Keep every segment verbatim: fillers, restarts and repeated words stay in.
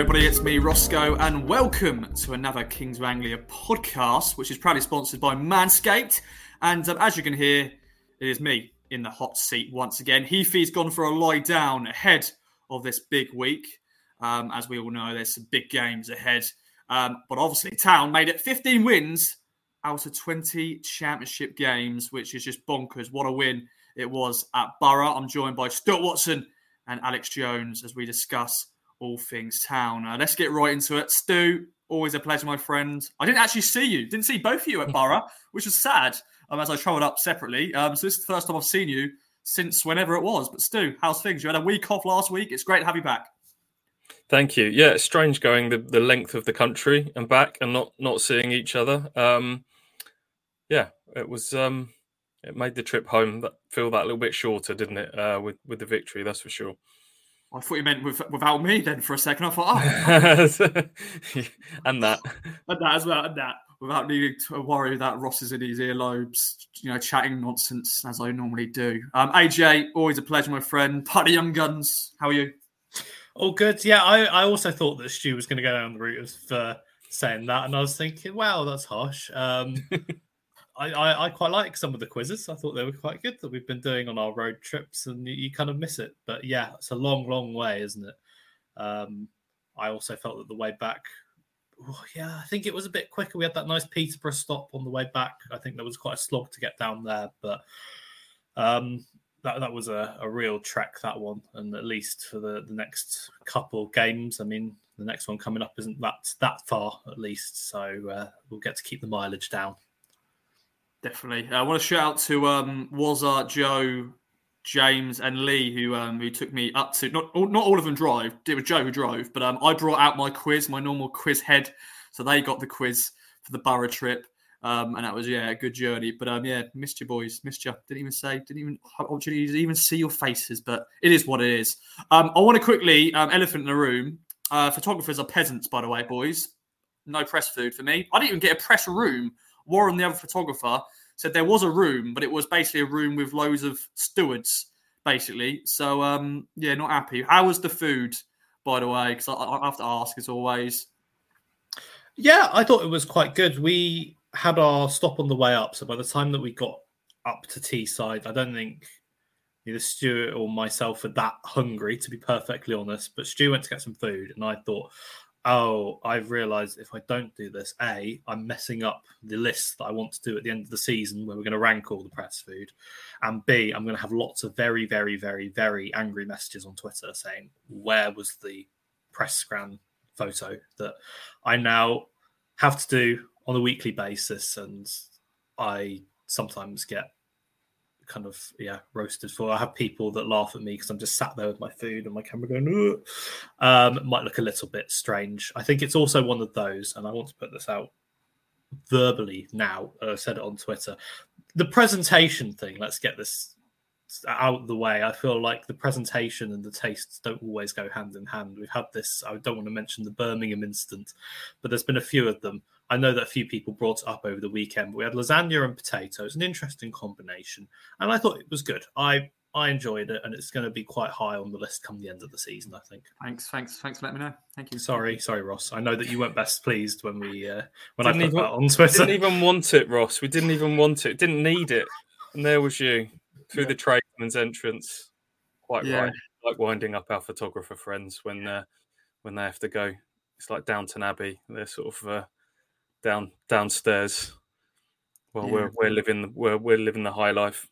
everybody, it's me, Roscoe, and welcome to another Kings of Anglia podcast, which is proudly sponsored by Manscaped. And um, as you can hear, it is me in the hot seat once again. Heafy's gone for a lie down ahead of this big week. Um, as we all know, there's some big games ahead. Um, but obviously, Town made it fifteen wins out of twenty championship games, which is just bonkers. What a win it was at Borough. I'm joined by Stuart Watson and Alex Jones as we discuss all things Town. Uh, let's get right into it. Stu, always a pleasure, my friend. I didn't actually see you. Didn't see both of you at Borough, which was sad um, as I travelled up separately. Um, so this is the first time I've seen you since whenever it was. But Stu, how's things? You had a week off last week. It's great to have you back. Thank you. Yeah, it's strange going the, the length of the country and back and not, not seeing each other. Um, yeah, it was. Um, it made the trip home that, feel that little bit shorter, didn't it? Uh, with with the victory, that's for sure. I thought you meant with, without me then for a second. I thought, oh. and that. And that as well, and that. Without needing to worry that Ross is in his earlobes, you know, chatting nonsense as I normally do. Um, A J, always a pleasure, my friend. Part of Young Guns, how are you? All good. Yeah, I, I also thought that Stu was going to go down the route of uh, saying that. And I was thinking, wow, that's harsh. Um, I, I, I quite like some of the quizzes. I thought they were quite good that we've been doing on our road trips, and you, you kind of miss it. But yeah, it's a long, long way, isn't it? Um, I also felt that the way back, oh, yeah, I think it was a bit quicker. We had that nice Peterborough stop on the way back. I think that was quite a slog to get down there. But um That that was a, a real trek, that one, and at least for the, the next couple games. I mean, the next one coming up isn't that that far, at least, so uh, we'll get to keep the mileage down. Definitely. I want to shout out to um, Wazza, Joe, James, and Lee, who um, who took me up to not not all of them drive. It was Joe who drove, but um, I brought out my quiz, my normal quiz head, so they got the quiz for the Borough trip. Um, and that was, yeah, a good journey. But, um, yeah, missed you, boys. Missed you. Didn't even say, didn't even, opportunity to even see your faces, but it is what it is. Um, I want to quickly, um, elephant in the room. Uh, photographers are peasants, by the way, boys. No press food for me. I didn't even get a press room. Warren, the other photographer, said there was a room, but it was basically a room with loads of stewards, basically. So, um, yeah, not happy. How was the food, by the way? Because I, I have to ask, as always. Yeah, I thought it was quite good. We had our stop on the way up, so by the time that we got up to Teesside, I don't think either Stuart or myself were that hungry, to be perfectly honest, but Stu went to get some food, and I thought, oh, I've realised if I don't do this, A, I'm messing up the list that I want to do at the end of the season where we're going to rank all the press food, and B, I'm going to have lots of very, very, very, very angry messages on Twitter saying, where was the press scan photo that I now have to do on a weekly basis, and I sometimes get kind of, yeah, roasted for. I have people that laugh at me because I'm just sat there with my food and my camera going, ugh. Um, it might look a little bit strange. I think it's also one of those, and I want to put this out verbally now. I said it on Twitter. The presentation thing, let's get this out of the way. I feel like the presentation and the tastes don't always go hand in hand. We've had this, I don't want to mention the Birmingham incident, but there's been a few of them. I know that a few people brought it up over the weekend. We had lasagna and potatoes, an interesting combination. And I thought it was good. I, I enjoyed it, and it's going to be quite high on the list come the end of the season, I think. Thanks, thanks, thanks for letting me know. Thank you. Sorry, sorry, Ross. I know that you weren't best pleased when we uh, when didn't I put even, that on Twitter. We didn't even want it, Ross. We didn't even want it. Didn't need it. And there was you through yeah. the tradesman's entrance. Quite yeah. right. Like winding up our photographer friends when, uh, when they have to go. It's like Downton Abbey. They're sort of... Uh, Down downstairs. Well, yeah. we're we're living we're we're living the high life.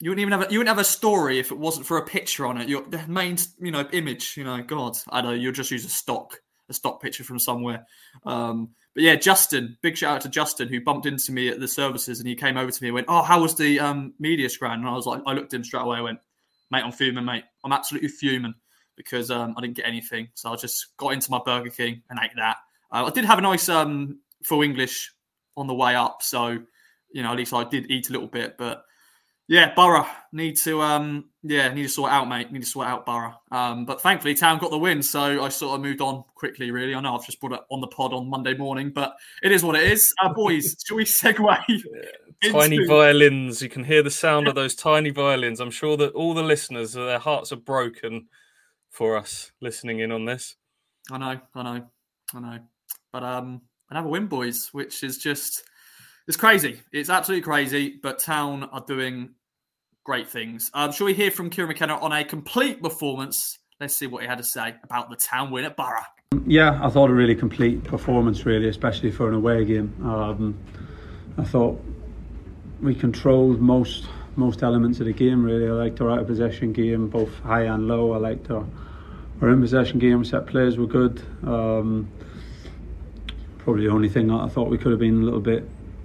You wouldn't even have a, you wouldn't have a story if it wasn't for a picture on it. Your the main, you know, image. You know, God, I know you'll just use a stock a stock picture from somewhere. Um, but yeah, Justin, big shout out to Justin who bumped into me at the services, and he came over to me and went, "Oh, how was the um, media scran?" And I was like, I looked at him straight away. I went, "Mate, I'm fuming, mate. I'm absolutely fuming because um, I didn't get anything. So I just got into my Burger King and ate that. Uh, I did have a nice um." full English on the way up. So, you know, at least I did eat a little bit. But yeah, Borough need to, um, yeah, need to sort out, mate. Need to sort out Borough. Um, but thankfully, Town got the win. So I sort of moved on quickly, really. I know I've just brought it on the pod on Monday morning, but it is what it is. Uh, boys, shall we segue? Yeah, tiny into... violins. You can hear the sound yeah. of those tiny violins. I'm sure that all the listeners, their hearts are broken for us listening in on this. I know, I know, I know. But um, another win, boys, which is just, it's crazy. It's absolutely crazy, but Town are doing great things. Um, shall we hear from Kieran McKenna on a complete performance? Let's see what he had to say about the Town win at Borough. Yeah, I thought a really complete performance, really, especially for an away game. Um, I thought we controlled most most elements of the game, really. I liked our out-of-possession game, both high and low. I liked our, our in-possession game. Set players were good. Um, probably the only thing that I thought we could have been a little bit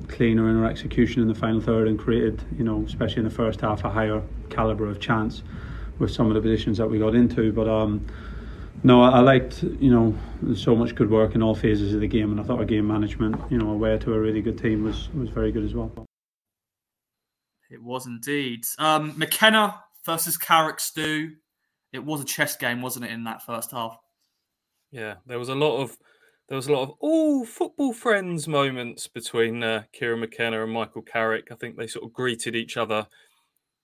cleaner in our execution in the final third and created, you know, especially in the first half, a higher calibre of chance with some of the positions that we got into. But um, no, I liked, you know, so much good work in all phases of the game, and I thought our game management, you know, away to a really good team was, was very good as well. It was indeed. Um, McKenna versus Carrick, Stu. It was a chess game, wasn't it, in that first half? Yeah, there was a lot of there was a lot of oh, football friends moments between uh, Kieran McKenna and Michael Carrick. I think they sort of greeted each other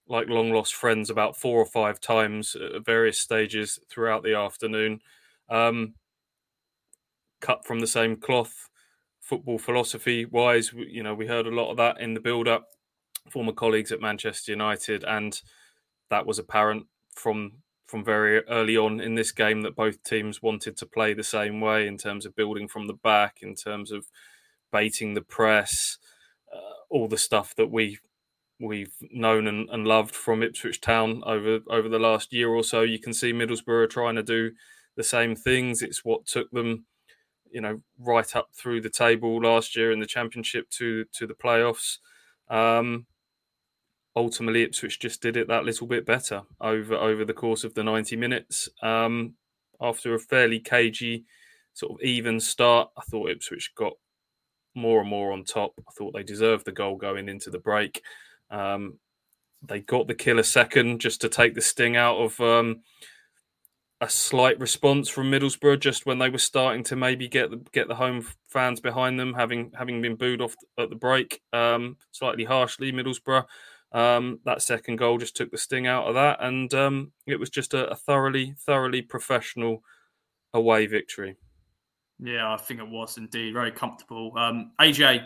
like long-lost friends about four or five times at various stages throughout the afternoon. Um, cut from the same cloth, football philosophy-wise, you know, we heard a lot of that in the build-up, former colleagues at Manchester United, and that was apparent from from very early on in this game that both teams wanted to play the same way in terms of building from the back, in terms of baiting the press, uh, all the stuff that we... we've known and, and loved from Ipswich Town over, over the last year or so. You can see Middlesbrough are trying to do the same things. It's what took them, you know, right up through the table last year in the Championship to, to the playoffs. Um, ultimately, Ipswich just did it that little bit better over, over the course of the ninety minutes. Um, after a fairly cagey, sort of even start, I thought Ipswich got more and more on top. I thought they deserved the goal going into the break. Um, they got the killer second just to take the sting out of um, a slight response from Middlesbrough just when they were starting to maybe get the, get the home fans behind them, having having been booed off at the break um, slightly harshly. Middlesbrough, um, that second goal just took the sting out of that, and um, it was just a, a thoroughly thoroughly professional away victory. Yeah, I think it was indeed very comfortable. Um, A J,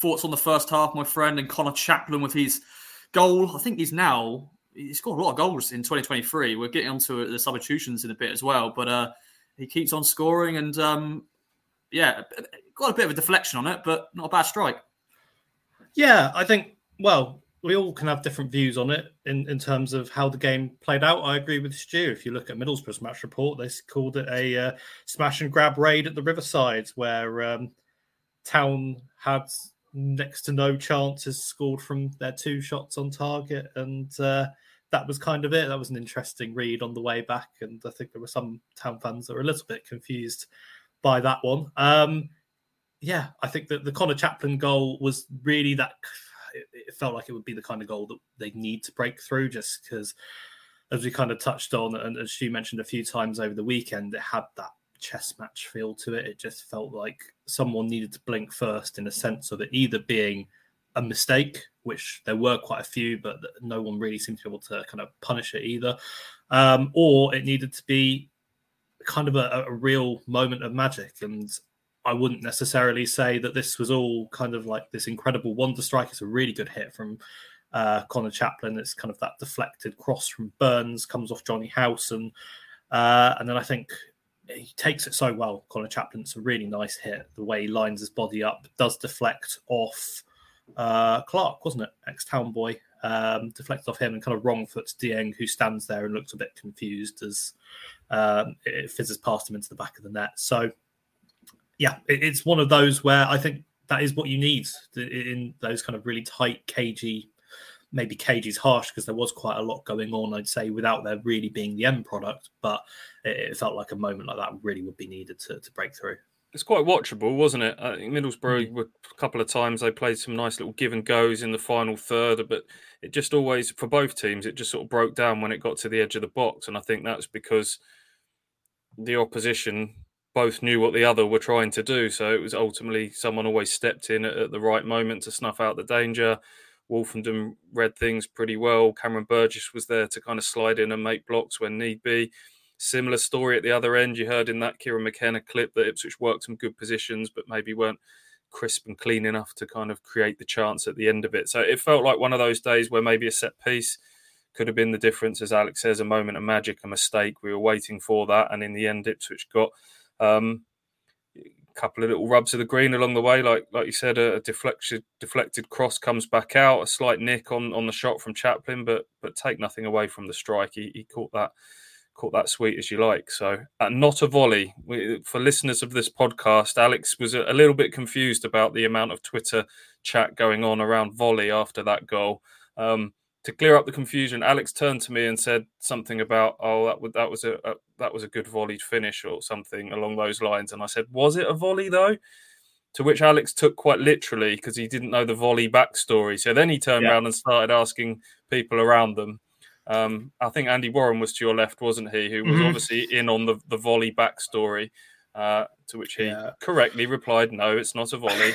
thoughts on the first half, my friend, and Conor Chaplin with his goal. I think he's now, he's scored a lot of goals in twenty twenty-three. We're getting onto the substitutions in a bit as well, but uh, he keeps on scoring and, um, yeah, got a bit of a deflection on it, but not a bad strike. Yeah, I think, well, we all can have different views on it in, in terms of how the game played out. I agree with Stu. If you look at Middlesbrough's match report, they called it a uh, smash and grab raid at the Riverside where um, Town had next to no chances scored from their two shots on target. And uh, that was kind of it. That was an interesting read on the way back. And I think there were some Town fans that were a little bit confused by that one. Um, yeah, I think that the Conor Chaplin goal was really that... It, it felt like it would be the kind of goal that they need to break through just because, as we kind of touched on, and as Stu mentioned a few times over the weekend, it had that chess match feel to it. It just felt like someone needed to blink first in a sense of it either being a mistake, which there were quite a few, but no one really seemed to be able to kind of punish it either, um, or it needed to be kind of a, a real moment of magic. And I wouldn't necessarily say that this was all kind of like this incredible wonder strike. It's a really good hit from uh, Conor Chaplin. It's kind of that deflected cross from Burns, comes off Johnny House. And uh, and then I think he takes it so well, Conor Chaplin. It's a really nice hit. The way he lines his body up, does deflect off uh, Clark, wasn't it? Ex-Town boy. Um, deflected off him and kind of wrong foot to Dieng, who stands there and looks a bit confused as um, it fizzes past him into the back of the net. So, yeah, it's one of those where I think that is what you need in those kind of really tight, cagey, maybe cagey's harsh because there was quite a lot going on, I'd say, without there really being the end product. But it felt like a moment like that really would be needed to, to break through. It's quite watchable, wasn't it? I think Middlesbrough were a couple of times they played some nice little give and goes in the final third, but it just always, for both teams, it just sort of broke down when it got to the edge of the box. And I think that's because the opposition both knew what the other were trying to do. So it was ultimately someone always stepped in at, at the right moment to snuff out the danger. Wolfenden read things pretty well. Cameron Burgess was there to kind of slide in and make blocks when need be. Similar story at the other end. You heard in that Kieran McKenna clip that Ipswich worked some good positions, but maybe weren't crisp and clean enough to kind of create the chance at the end of it. So it felt like one of those days where maybe a set piece could have been the difference. As Alex says, a moment of magic, a mistake. We were waiting for that. And in the end, Ipswich got um, a couple of little rubs of the green along the way. Like like you said, a, a deflection, deflected cross comes back out, a slight nick on, on the shot from Chaplin, but but take nothing away from the strike. He, he caught that caught that sweet as you like. So uh, not a volley. We, for listeners of this podcast, Alex was a, a little bit confused about the amount of Twitter chat going on around volley after that goal. Um, To clear up the confusion, Alex turned to me and said something about, "Oh, that, would, that was a, a that was a good volleyed finish," or something along those lines. And I said, "Was it a volley though?" To which Alex took quite literally because he didn't know the volley backstory. So then he turned yeah. around and started asking people around them. Um, I think Andy Warren was to your left, wasn't he? Who was mm-hmm. obviously in on the the volley backstory. Uh, to which he yeah. correctly replied, "No, it's not a volley.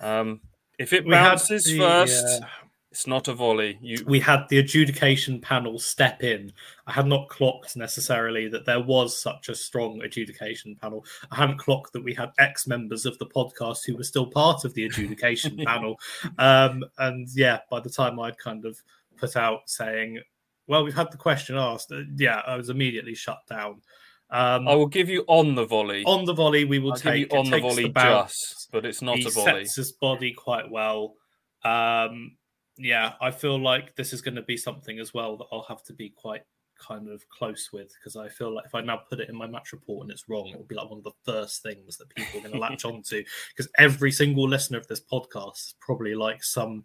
Um, if it bounces the, first." Yeah. It's not a volley. You... We had the adjudication panel step in. I had not clocked necessarily that there was such a strong adjudication panel. I hadn't clocked that we had ex-members of the podcast who were still part of the adjudication panel. Um, and yeah, by the time I'd kind of put out saying, well, we've had the question asked, uh, yeah, I was immediately shut down. Um, I will give you on the volley. On the volley, we will I'll take give you on the volley the bounce, just, but it's not a volley. He sets his body quite well. Um, Yeah, I feel like this is going to be something as well that I'll have to be quite kind of close with, because I feel like if I now put it in my match report and it's wrong, it will be like one of the first things that people are going to latch onto, because every single listener of this podcast is probably like some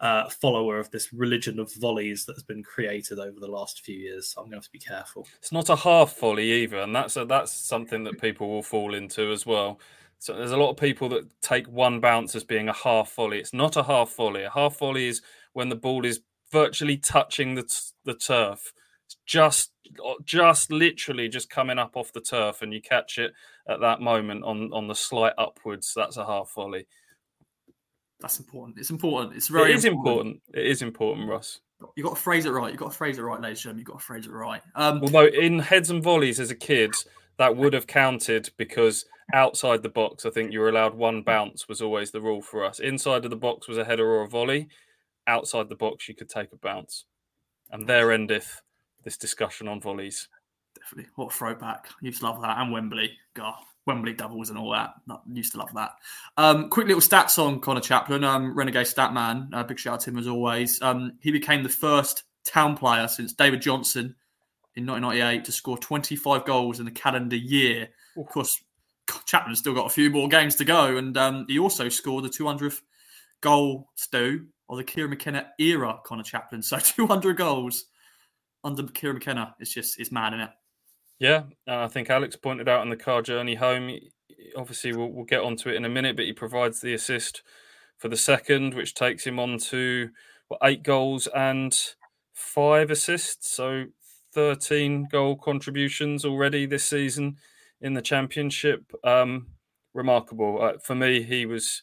uh, follower of this religion of volleys that has been created over the last few years. So I'm going to have to be careful. It's not a half volley either, and that's a, that's something that people will fall into as well. So there's a lot of people that take one bounce as being a half volley. It's not a half volley. A half volley is when the ball is virtually touching the t- the turf. It's just just literally just coming up off the turf, and you catch it at that moment on, on the slight upwards. That's a half volley. That's important. It's important. It's very. It is important. important. It is important, Ross. You've got to phrase it right. You've got to phrase it right, ladies and gentlemen. You've got to phrase it right. Um, Although in heads and volleys as a kid, that would have counted because outside the box, I think you were allowed one bounce was always the rule for us. Inside of the box was a header or a volley. Outside the box, you could take a bounce. And there endeth this discussion on volleys. Definitely. What a throwback. Used to love that. And Wembley. God, Wembley doubles and all that. Used to love that. Um, quick little stats on Conor Chaplin, um, Renegade Statman. Uh, big shout out to him as always. Um, he became the first Town player since David Johnson in nineteen ninety-eight to score twenty-five goals in the calendar year. Of course, Chapman's still got a few more games to go, and um, he also scored the two hundredth goal, Stu, of the Kieran McKenna era Conor Chaplin. So two hundred goals under Kieran McKenna. It's just, it's mad, isn't it? Yeah, and I think Alex pointed out in the car journey home, obviously we'll, we'll get onto it in a minute, but he provides the assist for the second, which takes him on to what, eight goals and five assists. So thirteen goal contributions already this season in the Championship. Um, remarkable. Uh, for me, he was,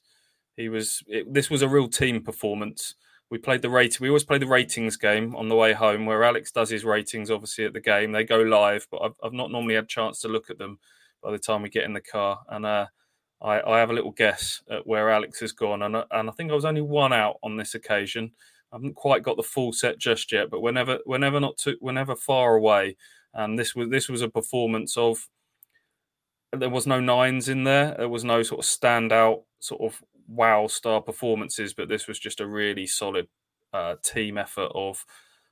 he was, it, this was a real team performance. We played the rate. We always play the ratings game on the way home where Alex does his ratings, obviously at the game, they go live, but I've, I've not normally had a chance to look at them by the time we get in the car. And uh, I, I have a little guess at where Alex has gone. And I, and I think I was only one out on this occasion. I haven't quite got the full set just yet, but whenever, whenever not too, whenever far away. And this was, this was a performance of, there was no nines in there. There was no sort of standout, sort of wow star performances, but this was just a really solid uh, team effort of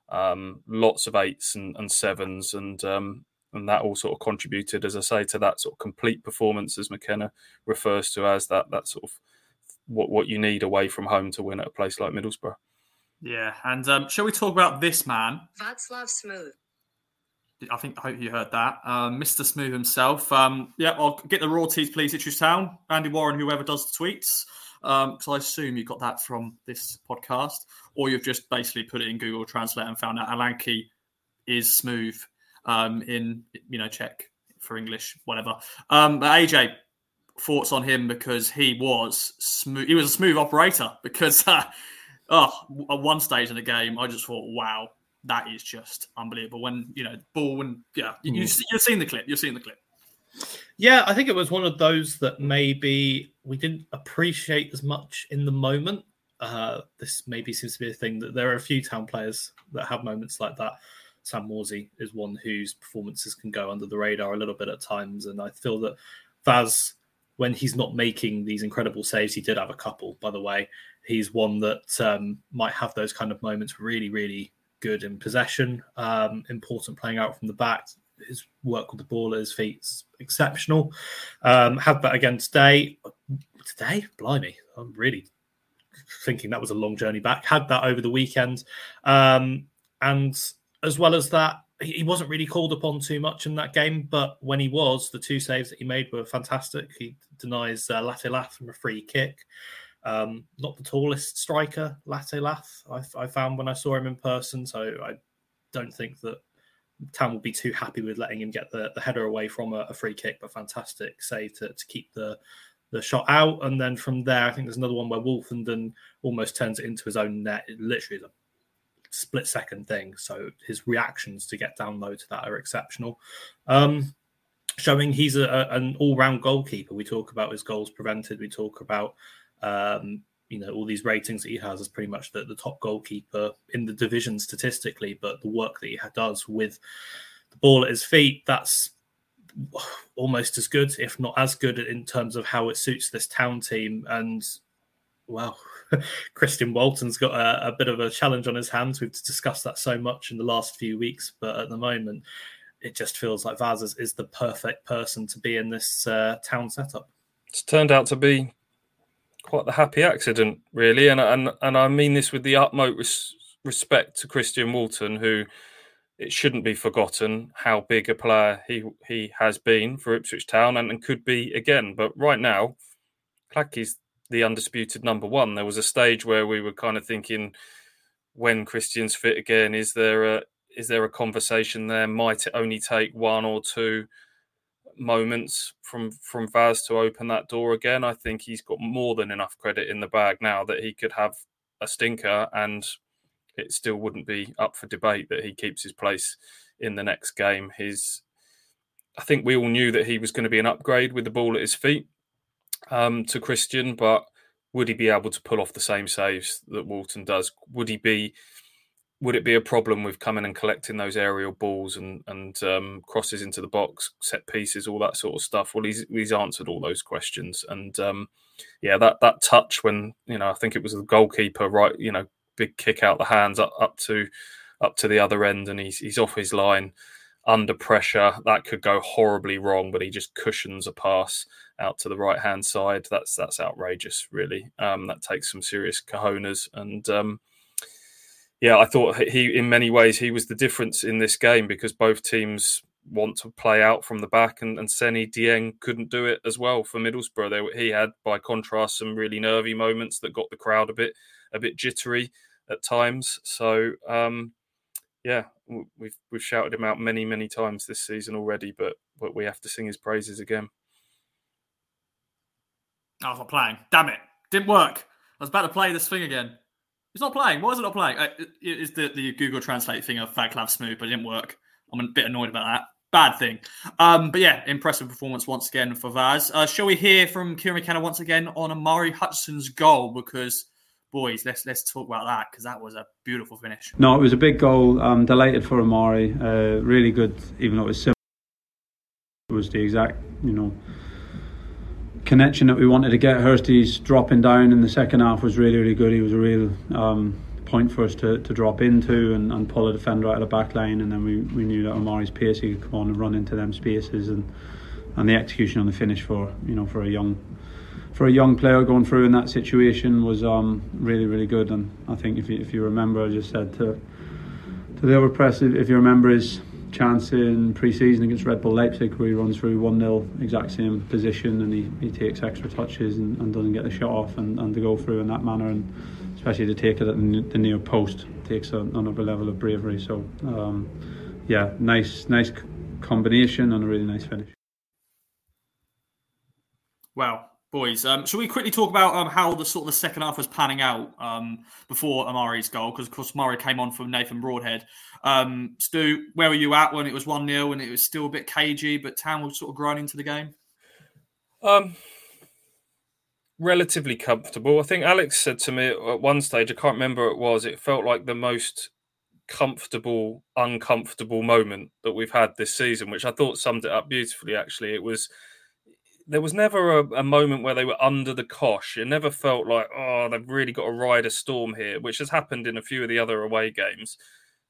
um, lots of eights and, and sevens, and um, and that all sort of contributed, as I say, to that sort of complete performance, as McKenna refers to as that that sort of what what you need away from home to win at a place like Middlesbrough. Yeah, and um, shall we talk about this man, Václav Smooth? I think I hope you heard that. Um, Mister Smooth himself. Um, yeah, I'll get the royalties, please, Ipswich Town. Andy Warren, whoever does the tweets. Because um, I assume you got that from this podcast. Or you've just basically put it in Google Translate and found out Alanki is smooth um, in, you know, Czech for English, whatever. Um, but A J, thoughts on him, because he was smooth. He was a smooth operator because uh, oh, at one stage in the game, I just thought, wow. that is just unbelievable. When, you know, ball and yeah, mm. you, you've seen the clip. You've seen the clip. Yeah, I think it was one of those that maybe we didn't appreciate as much in the moment. Uh, this maybe seems to be a thing that there are a few town players that have moments like that. Sam Morsy is one whose performances can go under the radar a little bit at times. And I feel that Vaz, when he's not making these incredible saves, he did have a couple, by the way. He's one that um, might have those kind of moments, really, really good in possession, um, important playing out from the back. His work with the ball at his feet is exceptional. Um, had that again today. Today? Blimey. I'm really thinking that was a long journey back. Had that over the weekend. Um, and as well as that, he wasn't really called upon too much in that game, but when he was, the two saves that he made were fantastic. He denies uh, Latte Lath from a free kick. Um, not the tallest striker, Latte Lath, I, I found when I saw him in person, so I don't think that Tam will be too happy with letting him get the, the header away from a, a free kick, but fantastic save to, to keep the, the shot out. And then from there, I think there's another one where Wolfenden almost turns it into his own net. It literally is a split second thing. So his reactions to get down low to that are exceptional. Um, showing he's a, a, an all-round goalkeeper. We talk about his goals prevented. We talk about, um, you know, all these ratings that he has as pretty much the, the top goalkeeper in the division statistically, but the work that he does with the ball at his feet, that's almost as good, if not as good, in terms of how it suits this town team. And well, Christian Walton's got a, a bit of a challenge on his hands. We've discussed that so much in the last few weeks, but at the moment, it just feels like Vaz is, is the perfect person to be in this uh, town setup. It's turned out to be quite the happy accident, really, and and and I mean this with the utmost res- respect to Christian Walton, who it shouldn't be forgotten how big a player he he has been for Ipswich Town and, and could be again. But right now, Hladský's the undisputed number one. There was a stage where we were kind of thinking, when Christian's fit again, is there a is there a conversation there? Might it only take one or two moments from from Vaz to open that door again? I think he's got more than enough credit in the bag now that he could have a stinker, and it still wouldn't be up for debate that he keeps his place in the next game. His, I think we all knew that he was going to be an upgrade with the ball at his feet um, to Christian, but would he be able to pull off the same saves that Walton does? Would he be? Would it be a problem with coming and collecting those aerial balls and and um, crosses into the box, set pieces, all that sort of stuff? Well, he's he's answered all those questions, and um, yeah, that that touch when, you know, I think it was the goalkeeper, right? You know, big kick out the hands up, up to up to the other end, and he's he's off his line under pressure. That could go horribly wrong, but he just cushions a pass out to the right hand side. That's that's outrageous, really. Um, that takes some serious cojones, and. Um, Yeah, I thought he, in many ways, he was the difference in this game because both teams want to play out from the back, and, and Seni Dieng couldn't do it as well for Middlesbrough. They, he had, by contrast, some really nervy moments that got the crowd a bit, a bit jittery at times. So, um, yeah, we've we've shouted him out many, many times this season already, but, but we have to sing his praises again. Oh, for playing! Damn it, didn't work. I was about to play this thing again. It's not playing. Why is it not playing? It's the, the Google Translate thing of Václav Smooth, but it didn't work. I'm a bit annoyed about that. Bad thing. Um, but yeah, impressive performance once again for Vaz. Uh, shall we hear from Kieran McKenna once again on Omari Hutchinson's goal? Because, boys, let's let's talk about that, because that was a beautiful finish. No, it was a big goal. I'm delighted for Omari. Uh, really good, even though it was simple. It was the exact, you know, connection that we wanted to get. Hirsty's dropping down in the second half was really, really good. He was a real um, point for us to, to drop into and, and pull a defender out of the back line, and then we, we knew that Omari's pace, he could come on and run into them spaces, and and the execution on the finish for, you know, for a young for a young player going through in that situation was um, really, really good. And I think if you, if you remember, I just said to to the other press, if you remember his chance in pre-season against Red Bull Leipzig where he runs through one nil, exact same position, and he, he takes extra touches and, and doesn't get the shot off, and, and to go through in that manner, and especially to take it at the near post, takes a, another level of bravery. So um, yeah, nice nice combination and a really nice finish. Well, boys. Um, shall we quickly talk about um, how the sort of the second half was panning out um, before Omari's goal? Because, of course, Omari came on from Nathan Broadhead. Um, Stu, where were you at when it was one nil and it was still a bit cagey, but Town was sort of grinding into the game? Um, relatively comfortable. I think Alex said to me at one stage, I can't remember what it was, it felt like the most comfortable, uncomfortable moment that we've had this season, which I thought summed it up beautifully, actually. It was... There was never a, a moment where they were under the cosh. It never felt like, oh, they've really got to ride a storm here, which has happened in a few of the other away games.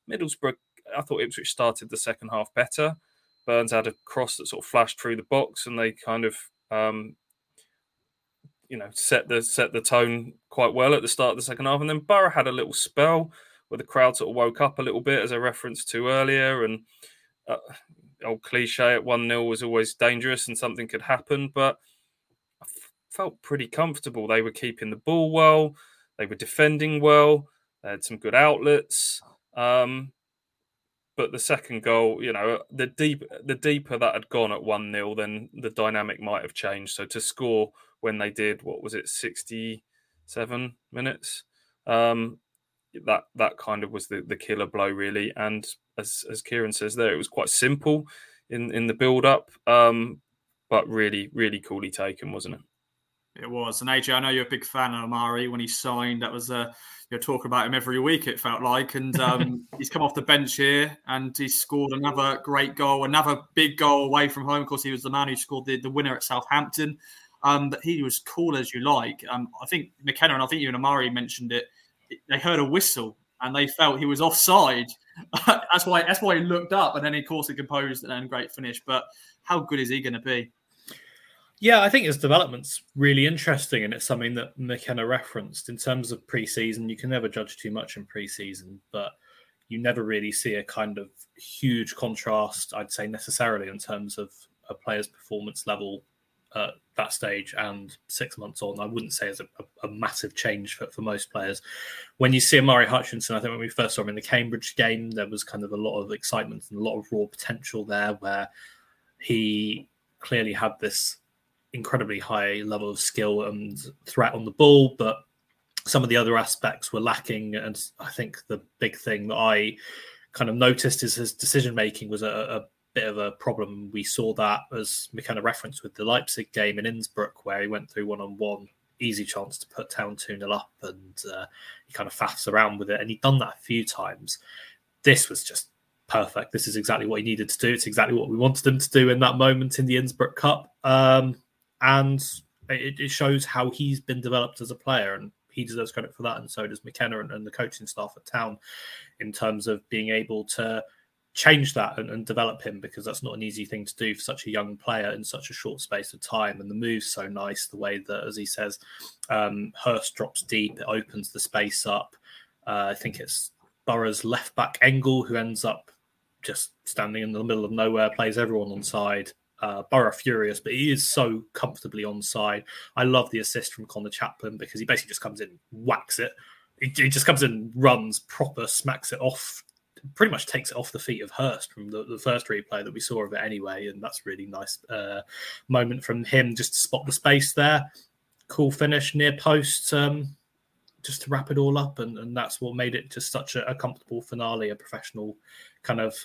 Middlesbrough, I thought Ipswich started the second half better. Burns had a cross that sort of flashed through the box and they kind of, um, you know, set the set the tone quite well at the start of the second half. And then Borough had a little spell where the crowd sort of woke up a little bit, as I referenced to earlier, and... Uh, old cliche at one nil was always dangerous and something could happen, but I f- felt pretty comfortable. They were keeping the ball well. They were defending well. They had some good outlets. Um, but the second goal, you know, the deep, the deeper that had gone at one nil, then the dynamic might have changed. So to score when they did, what was it, sixty-seven minutes? Um, that that kind of was the, the killer blow, really. And As, as Kieran says there, it was quite simple in, in the build-up, um, but really, really coolly taken, wasn't it? It was. And A J, I know you're a big fan of Omari. When he signed, that was uh, you're talking about him every week, it felt like. And um, he's come off the bench here and he scored another great goal, another big goal away from home. Of course, he was the man who scored the, the winner at Southampton. Um, but he was cool as you like. Um, I think McKenna, and I think you and Omari mentioned it, they heard a whistle and they felt he was offside. that's why that's why he looked up, and then of course he composed and then great finish. But how good is he going to be? Yeah, I think his development's really interesting, and it's something that McKenna referenced in terms of pre-season. You can never judge too much in pre-season, but you never really see a kind of huge contrast, I'd say, necessarily in terms of a player's performance level at that stage and six months on. I wouldn't say it's a, a, a massive change for, for most players. When you see Omari Hutchinson, I think when we first saw him in the Cambridge game, there was kind of a lot of excitement and a lot of raw potential there, where he clearly had this incredibly high level of skill and threat on the ball, but some of the other aspects were lacking. And I think the big thing that I kind of noticed is his decision-making was a, a bit of a problem. We saw that, as McKenna referenced, with the Leipzig game in Innsbruck, where he went through one-on-one, easy chance to put Town two nil up, and uh, he kind of faffs around with it, and he'd done that a few times. This was just perfect. This is exactly what he needed to do. It's exactly what we wanted him to do in that moment in the Innsbruck Cup, um, and it, it shows how he's been developed as a player, and he deserves credit for that, and so does McKenna and, and the coaching staff at Town in terms of being able to change that and, and develop him, because that's not an easy thing to do for such a young player in such a short space of time. And the move's so nice, the way that, as he says, um, Hirst drops deep, it opens the space up. Uh, I think it's Borough's left-back Engel who ends up just standing in the middle of nowhere, plays everyone onside. Uh, Borough furious, but he is so comfortably onside. I love the assist from Conor Chaplin, because he basically just comes in and whacks it. He, he just comes in, runs proper, smacks it off, pretty much takes it off the feet of Hirst from the, the first replay that we saw of it anyway. And that's really nice uh, moment from him, just to spot the space there. Cool finish near post, um, just to wrap it all up. And, and that's what made it just such a, a comfortable finale, a professional kind of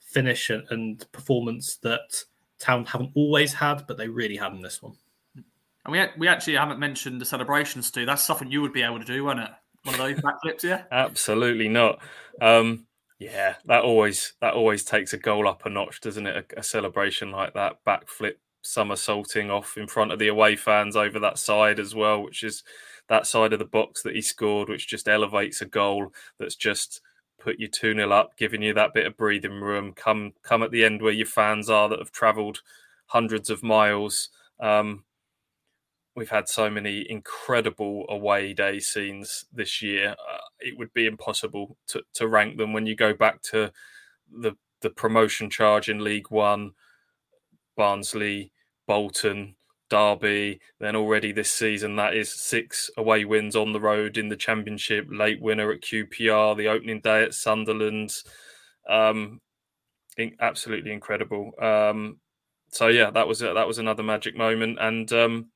finish and, and performance that Town haven't always had, but they really had in this one. And we, we actually haven't mentioned the celebrations, Stu. That's something you would be able to do, wouldn't it? One of those backflips, yeah? Absolutely not. Um, Yeah, that always that always takes a goal up a notch, doesn't it? A, a celebration like that, backflip, somersaulting off in front of the away fans over that side as well, which is that side of the box that he scored, which just elevates a goal that's just put you two nil up, giving you that bit of breathing room. Come come at the end where your fans are that have travelled hundreds of miles. Um, we've had so many incredible away day scenes this year. Uh, it would be impossible to, to rank them when you go back to the, the promotion charge in League One, Barnsley, Bolton, Derby. Then already this season, that is six away wins on the road in the Championship, late winner at Q P R, the opening day at Sunderland. Um, in, absolutely incredible. Um, so, yeah, that was, a, that was another magic moment. And, um,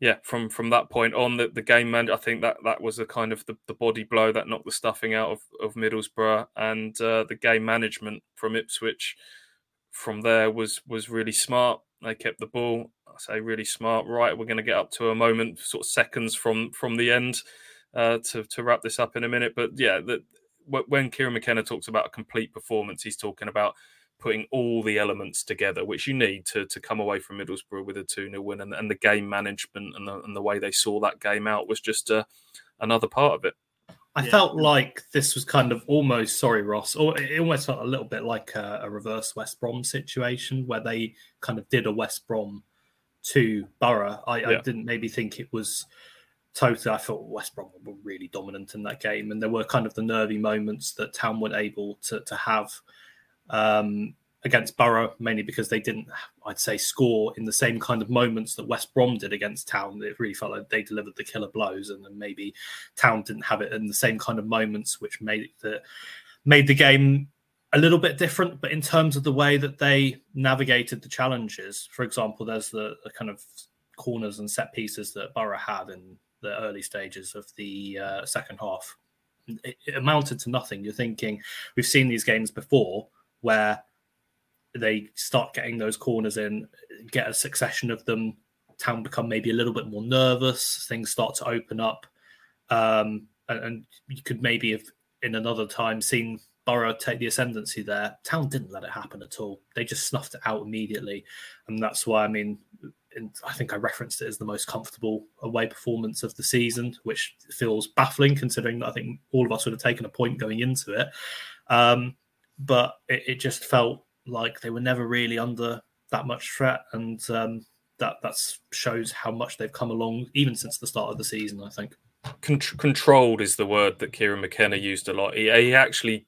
yeah, from from that point on, the, the game man, I think that, that was the kind of the, the body blow that knocked the stuffing out of, of Middlesbrough, and uh, the game management from Ipswich from there was was really smart. They kept the ball, I say really smart. Right, we're going to get up to a moment, sort of seconds from from the end uh, to to wrap this up in a minute. But yeah, that when Kieran McKenna talks about a complete performance, he's talking about putting all the elements together, which you need to to come away from Middlesbrough with a two nil win, and, and the game management and the, and the way they saw that game out was just uh, another part of it. I yeah. felt like this was kind of almost, sorry, Ross, or it almost felt a little bit like a, a reverse West Brom situation where they kind of did a West Brom to Borough. I, yeah. I didn't maybe think it was totally, I thought West Brom were really dominant in that game, and there were kind of the nervy moments that Town were able to, to have Um, against Borough, mainly because they didn't, I'd say, score in the same kind of moments that West Brom did against Town. It really felt like they delivered the killer blows, and then maybe Town didn't have it in the same kind of moments, which made the made the game a little bit different. But in terms of the way that they navigated the challenges, for example, there's the, the kind of corners and set pieces that Borough had in the early stages of the uh, second half. It, it amounted to nothing. You're thinking, we've seen these games before, where they start getting those corners in, get a succession of them, Town become maybe a little bit more nervous, things start to open up. Um, and, and you could maybe have, in another time, seen Borough take the ascendancy there. Town didn't let it happen at all. They just snuffed it out immediately. And that's why, I mean, in, I think I referenced it as the most comfortable away performance of the season, which feels baffling considering that I think all of us would have taken a point going into it. Um, But it, it just felt like they were never really under that much threat. And um, that that's shows how much they've come along, even since the start of the season, I think. Contr- controlled is the word that Kieran McKenna used a lot. He, he actually,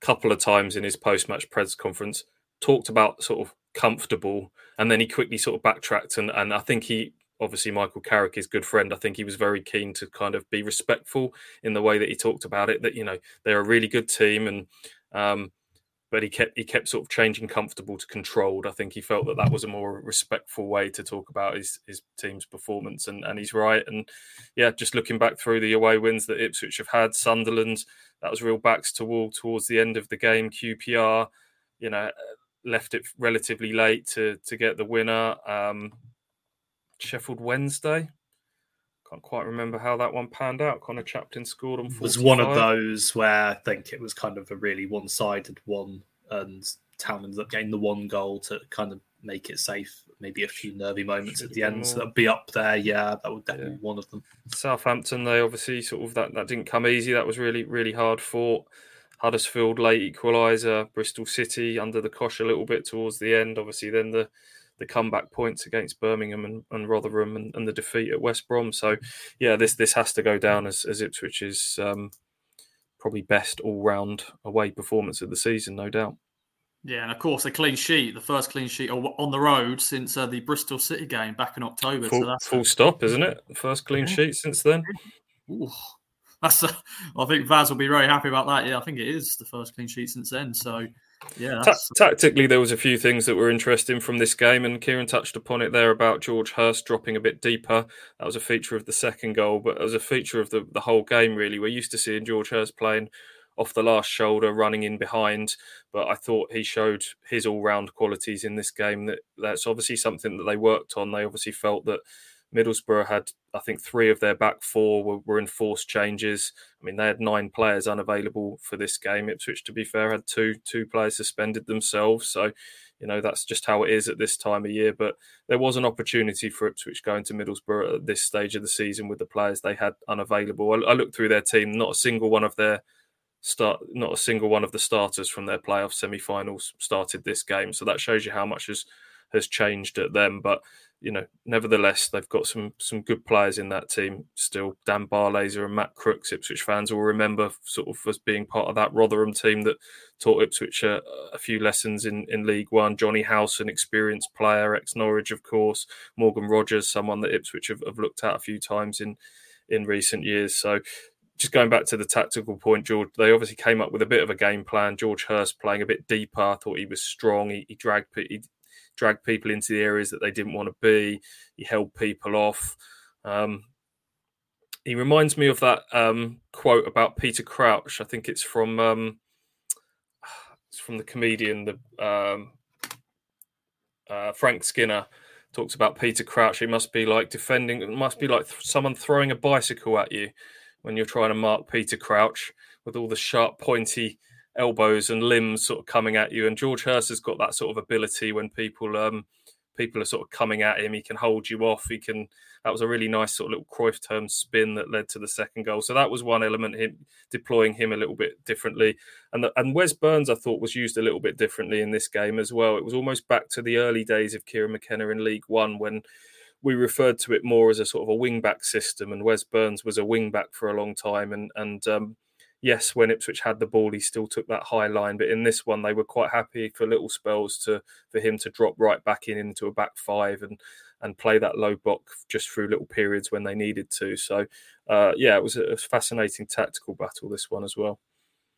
a couple of times in his post-match press conference, talked about sort of comfortable. And then he quickly sort of backtracked. And, and I think he, obviously Michael Carrick, his good friend, I think he was very keen to kind of be respectful in the way that he talked about it, that, you know, they're a really good team. And, um, But he kept he kept sort of changing comfortable to controlled. I think he felt that that was a more respectful way to talk about his, his team's performance, and, and he's right. And yeah, just looking back through the away wins that Ipswich have had, Sunderland, that was real backs to wall towards the end of the game. Q P R, you know, left it relatively late to to get the winner. Um, Sheffield Wednesday. Can't quite remember how that one panned out. Conor Chaplin scored on forty-five. It was one of those where I think it was kind of a really one-sided one, and Town ended up getting the one goal to kind of make it safe. Maybe a few nervy moments at the end, so that'd be up there. Yeah, that would definitely yeah. be one of them. Southampton, they obviously sort of that, that didn't come easy. That was really, really hard fought. Huddersfield, late equaliser. Bristol City under the cosh a little bit towards the end. Obviously, then the the comeback points against Birmingham and, and Rotherham, and, and the defeat at West Brom. So, yeah, this this has to go down as, as Ipswich's um, probably best all-round away performance of the season, no doubt. Yeah, and of course, a clean sheet, the first clean sheet on the road since uh, the Bristol City game back in October. Full, so that's full stop, isn't it? First clean yeah. sheet since then. Ooh, that's. A, I think Vaz will be very happy about that. Yeah, I think it is the first clean sheet since then, so... Yeah, Ta- tactically, there was a few things that were interesting from this game, and Kieran touched upon it there about George Hirst dropping a bit deeper. That was a feature of the second goal, but it was a feature of the, the whole game, really. We're used to seeing George Hirst playing off the last shoulder, running in behind, but I thought he showed his all-round qualities in this game. That That's obviously something that they worked on. They obviously felt that Middlesbrough had, I think, three of their back four were, were in forced changes. I mean, they had nine players unavailable for this game. Ipswich, to be fair, had two two players suspended themselves. So, you know, that's just how it is at this time of year. But there was an opportunity for Ipswich going to Middlesbrough at this stage of the season with the players they had unavailable. I, I looked through their team, not a single one of their start, not a single one of the starters from their playoff semi-finals started this game. So that shows you how much has has changed at them. But you know, nevertheless, they've got some some good players in that team still. Dan Barlaser and Matt Crooks, Ipswich fans will remember sort of as being part of that Rotherham team that taught Ipswich a, a few lessons in, in League One. Johnny House, an experienced player, ex-Norwich, of course. Morgan Rogers, someone that Ipswich have, have looked at a few times in, in recent years. So just going back to the tactical point, George, they obviously came up with a bit of a game plan. George Hirst playing a bit deeper. I thought he was strong. He, he dragged... He, dragged people into the areas that they didn't want to be. He held people off. Um, he reminds me of that um, quote about Peter Crouch. I think it's from um, it's from the comedian the um, uh, Frank Skinner talks about Peter Crouch. It must be like defending. It must be like th- someone throwing a bicycle at you when you're trying to mark Peter Crouch with all the sharp, pointy elbows and limbs sort of coming at you. And George Hirst has got that sort of ability when people um, people are sort of coming at him. He can hold you off. He can. That was a really nice sort of little Cruyff term spin that led to the second goal. So that was one element, him deploying him a little bit differently. And the, and Wes Burns, I thought, was used a little bit differently in this game as well. It was almost back to the early days of Kieran McKenna in League One when we referred to it more as a sort of a wing-back system, and Wes Burns was a wing-back for a long time. And, and um, yes, when Ipswich had the ball, he still took that high line. But in this one, they were quite happy for little spells to for him to drop right back in into a back five and and play that low block just through little periods when they needed to. So, uh, yeah, it was a fascinating tactical battle, this one as well.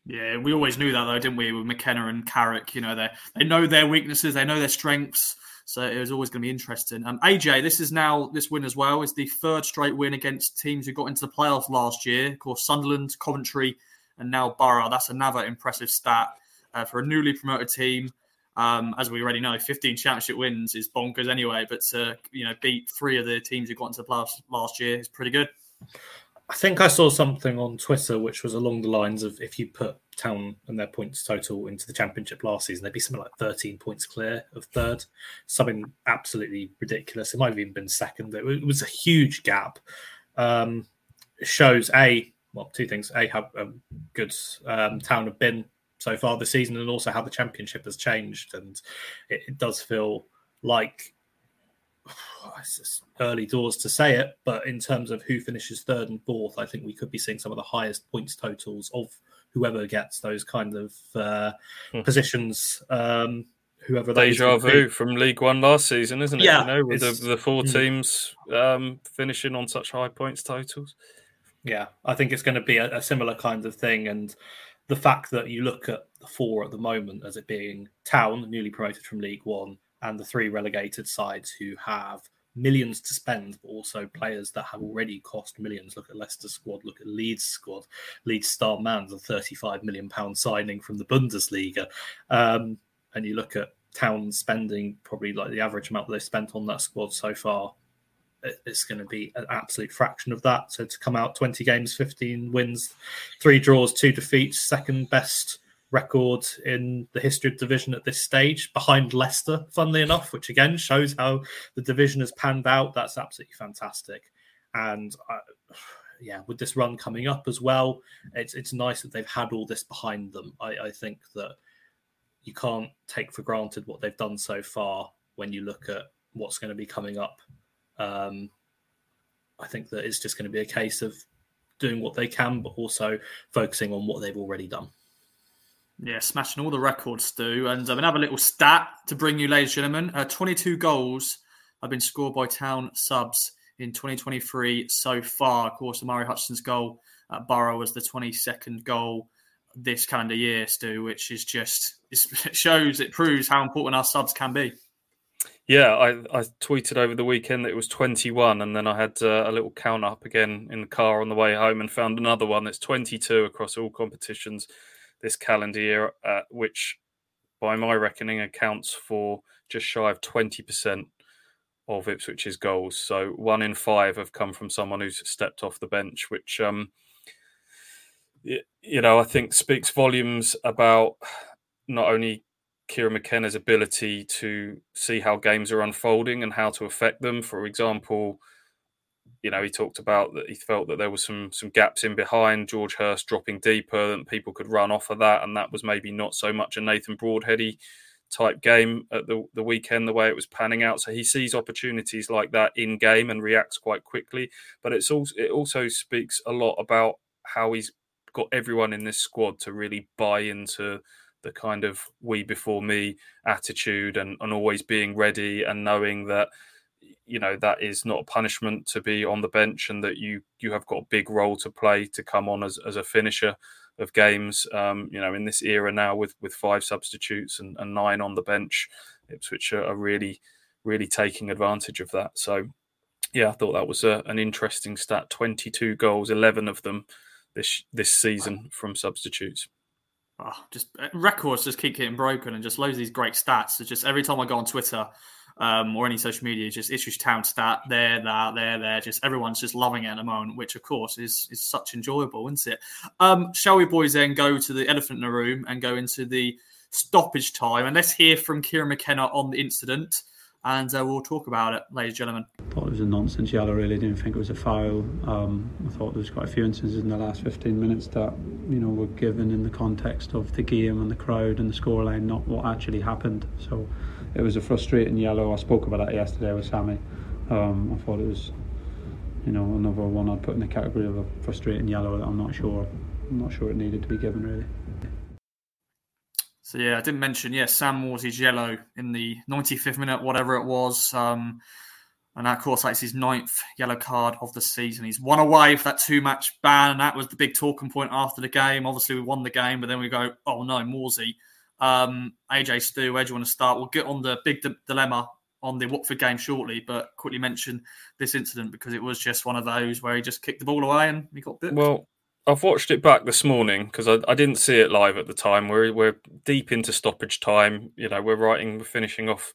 Yeah, we always knew that, though, didn't we, with McKenna and Carrick? You know, they they know their weaknesses, they know their strengths. So it was always going to be interesting. Um, A J, this is now this win as well. It's the third straight win against teams who got into the playoffs last year. Of course, Sunderland, Coventry, and now Borough. That's another impressive stat uh, for a newly promoted team. Um, as we already know, fifteen championship wins is bonkers anyway. But to you know beat three of the teams who got into the playoffs last year is pretty good. I think I saw something on Twitter which was along the lines of if you put Town and their points total into the championship last season, they'd be something like thirteen points clear of third. Something absolutely ridiculous. It might have even been second. It was a huge gap. Um, shows, A, well, two things. A, how um, good um, Town have been so far this season, and also how the championship has changed. And it, it does feel like... It's just early doors to say it, but in terms of who finishes third and fourth, I think we could be seeing some of the highest points totals of whoever gets those kind of uh, hmm. positions. Um, whoever Deja vu from League One last season, isn't it? Yeah, you know, with the, the four teams um, finishing on such high points totals. Yeah, I think it's going to be a, a similar kind of thing. And the fact that you look at the four at the moment as it being Town, newly promoted from League One, and the three relegated sides who have millions to spend, but also players that have already cost millions. Look at Leicester's squad, look at Leeds' squad. Leeds' star man's a thirty-five million pounds signing from the Bundesliga. Um, and you look at Town spending probably like the average amount that they've spent on that squad so far. It's going to be an absolute fraction of that. So to come out twenty games, fifteen wins, three draws, two defeats, second best record in the history of division at this stage, behind Leicester, funnily enough, which again shows how the division has panned out. That's absolutely fantastic. And I, yeah, with this run coming up as well, it's it's nice that they've had all this behind them. I, I think that you can't take for granted what they've done so far when you look at what's going to be coming up. Um, I think that it's just going to be a case of doing what they can, but also focusing on what they've already done. Yeah, smashing all the records, Stu. And um, another little stat to bring you, ladies and gentlemen. Uh, twenty-two goals have been scored by Town subs in twenty twenty-three so far. Of course, Omari Hutchinson's goal at Borough was the twenty-second goal this calendar year, Stu, which is just, it shows, it proves how important our subs can be. Yeah, I, I tweeted over the weekend that it was twenty-one, and then I had uh, a little count up again in the car on the way home and found another one that's twenty-two across all competitions this calendar year, uh, which by my reckoning accounts for just shy of twenty percent of Ipswich's goals. So one in five have come from someone who's stepped off the bench, which, um, you know, I think speaks volumes about not only Kieran McKenna's ability to see how games are unfolding and how to affect them. For example, you know, he talked about that he felt that there was some some gaps in behind George Hirst dropping deeper and people could run off of that. And that was maybe not so much a Nathan Broadheady type game at the, the weekend, the way it was panning out. So he sees opportunities like that in game and reacts quite quickly. But it's also, it also speaks a lot about how he's got everyone in this squad to really buy into the kind of we before me attitude and, and always being ready and knowing that, you know, that is not a punishment to be on the bench and that you you have got a big role to play to come on as, as a finisher of games. Um, you know, in this era now with with five substitutes and, and nine on the bench, Ipswich are really, really taking advantage of that. So yeah, I thought that was a, an interesting stat. twenty-two goals, eleven of them this this season from substitutes. Oh, just records just keep getting broken, and just loads of these great stats. It's just every time I go on Twitter um, or any social media, it's just Ipswich Town stat there, that, there, there. Just everyone's just loving it at the moment, which of course is is such enjoyable, isn't it? Um, shall we, boys, then go to the elephant in the room and go into the stoppage time, and let's hear from Kieran McKenna on the incident, and uh, we'll talk about it, ladies and gentlemen. I thought it was a nonsense yellow. Really didn't think it was a foul. Um, I thought there was quite a few instances in the last fifteen minutes that, you know, were given in the context of the game and the crowd and the scoreline, not what actually happened. So it was a frustrating yellow. I spoke about that yesterday with Sammy. Um, I thought it was, you know, another one I'd put in the category of a frustrating yellow that I'm not sure, I'm not sure it needed to be given, really. So, yeah, I didn't mention, yeah, Sam Morsy's yellow in the ninety-fifth minute, whatever it was. Um, and that, of course, that's his ninth yellow card of the season. He's one away for that two-match ban. And that was the big talking point after the game. Obviously, we won the game, but then we go, oh, no, Morsy. Um, A J, Stu, where do you want to start? We'll get on the big d- dilemma on the Watford game shortly, but quickly mention this incident because it was just one of those where he just kicked the ball away and he got bit. Well, I've watched it back this morning because I, I didn't see it live at the time. We're we're deep into stoppage time. You know, we're writing, we're finishing off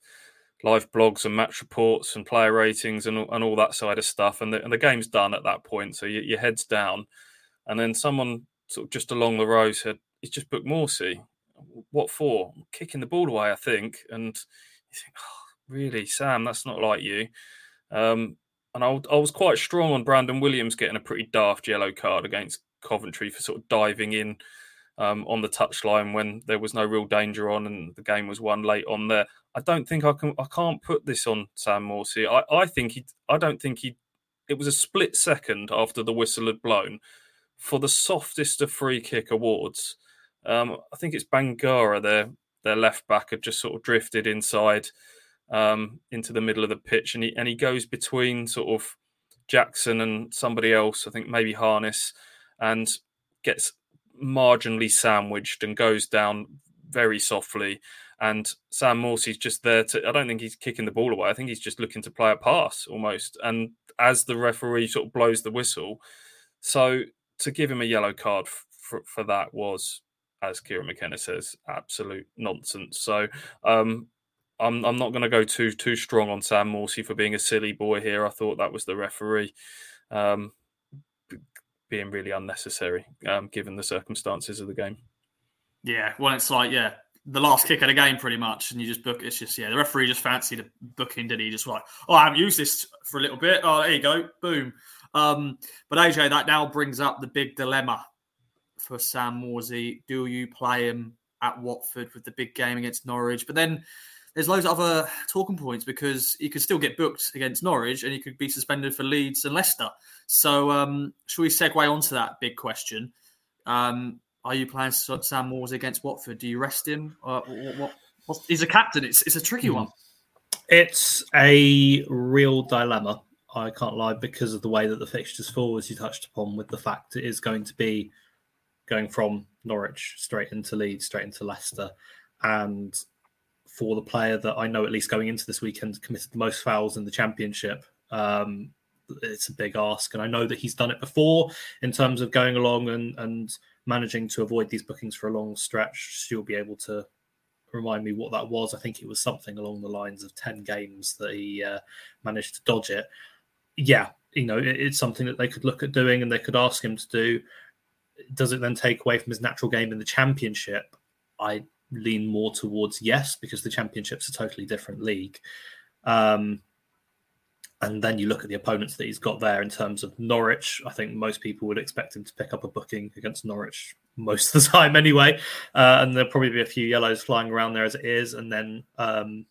live blogs and match reports and player ratings and and all that side of stuff. And the, and the game's done at that point, so you, your head's down. And then someone sort of just along the row said, "He's just booked Morsy. What for? Kicking the ball away, I think." And you think, oh, "Really, Sam? That's not like you." Um, and I, I was quite strong on Brandon Williams getting a pretty daft yellow card against Coventry for sort of diving in um, on the touchline when there was no real danger on and the game was won late on there. I don't think I can. I can't put this on Sam Morsy. I, I think he. I don't think he. It was a split second after the whistle had blown for the softest of free kick awards. Um, I think it's Bangara. Their their left back had just sort of drifted inside um, into the middle of the pitch, and he and he goes between sort of Jackson and somebody else. I think maybe Harness. And gets marginally sandwiched and goes down very softly. And Sam Morsy's just there to, I don't think he's kicking the ball away. I think he's just looking to play a pass almost. And as the referee sort of blows the whistle, so to give him a yellow card for, for that was, as Kieran McKenna says, absolute nonsense. So um, I'm, I'm not going to go too too strong on Sam Morsy for being a silly boy here. I thought that was the referee. Um, being really unnecessary, um, given the circumstances of the game. Yeah, well, it's like, yeah, the last kick of the game pretty much, and you just book, it's just, yeah, the referee just fancied a booking, did he? Just like, oh, I haven't used this for a little bit. Oh, there you go, boom. Um, but A J, that now brings up the big dilemma for Sam Morsy. Do you play him at Watford with the big game against Norwich? But then there's loads of other talking points because he could still get booked against Norwich and he could be suspended for Leeds and Leicester. So um, shall we segue onto that big question? Um, are you playing Sam Morsy against Watford? Do you rest him? Uh, what, what, he's a captain. It's it's a tricky one. It's a real dilemma. I can't lie, because of the way that the fixtures fall, as you touched upon, with the fact it is going to be going from Norwich straight into Leeds, straight into Leicester. And for the player that I know, at least going into this weekend, committed the most fouls in the Championship. Um, it's a big ask. And I know that he's done it before in terms of going along and, and managing to avoid these bookings for a long stretch. She'll be able to remind me what that was. I think it was something along the lines of ten games that he uh, managed to dodge it. Yeah, you know, it, it's something that they could look at doing and they could ask him to do. Does it then take away from his natural game in the Championship? I lean more towards yes, because the Championship's a totally different league. Um, and then you look at the opponents that he's got there in terms of Norwich. I think most people would expect him to pick up a booking against Norwich most of the time anyway. Uh, and there'll probably be a few yellows flying around there as it is. And then um,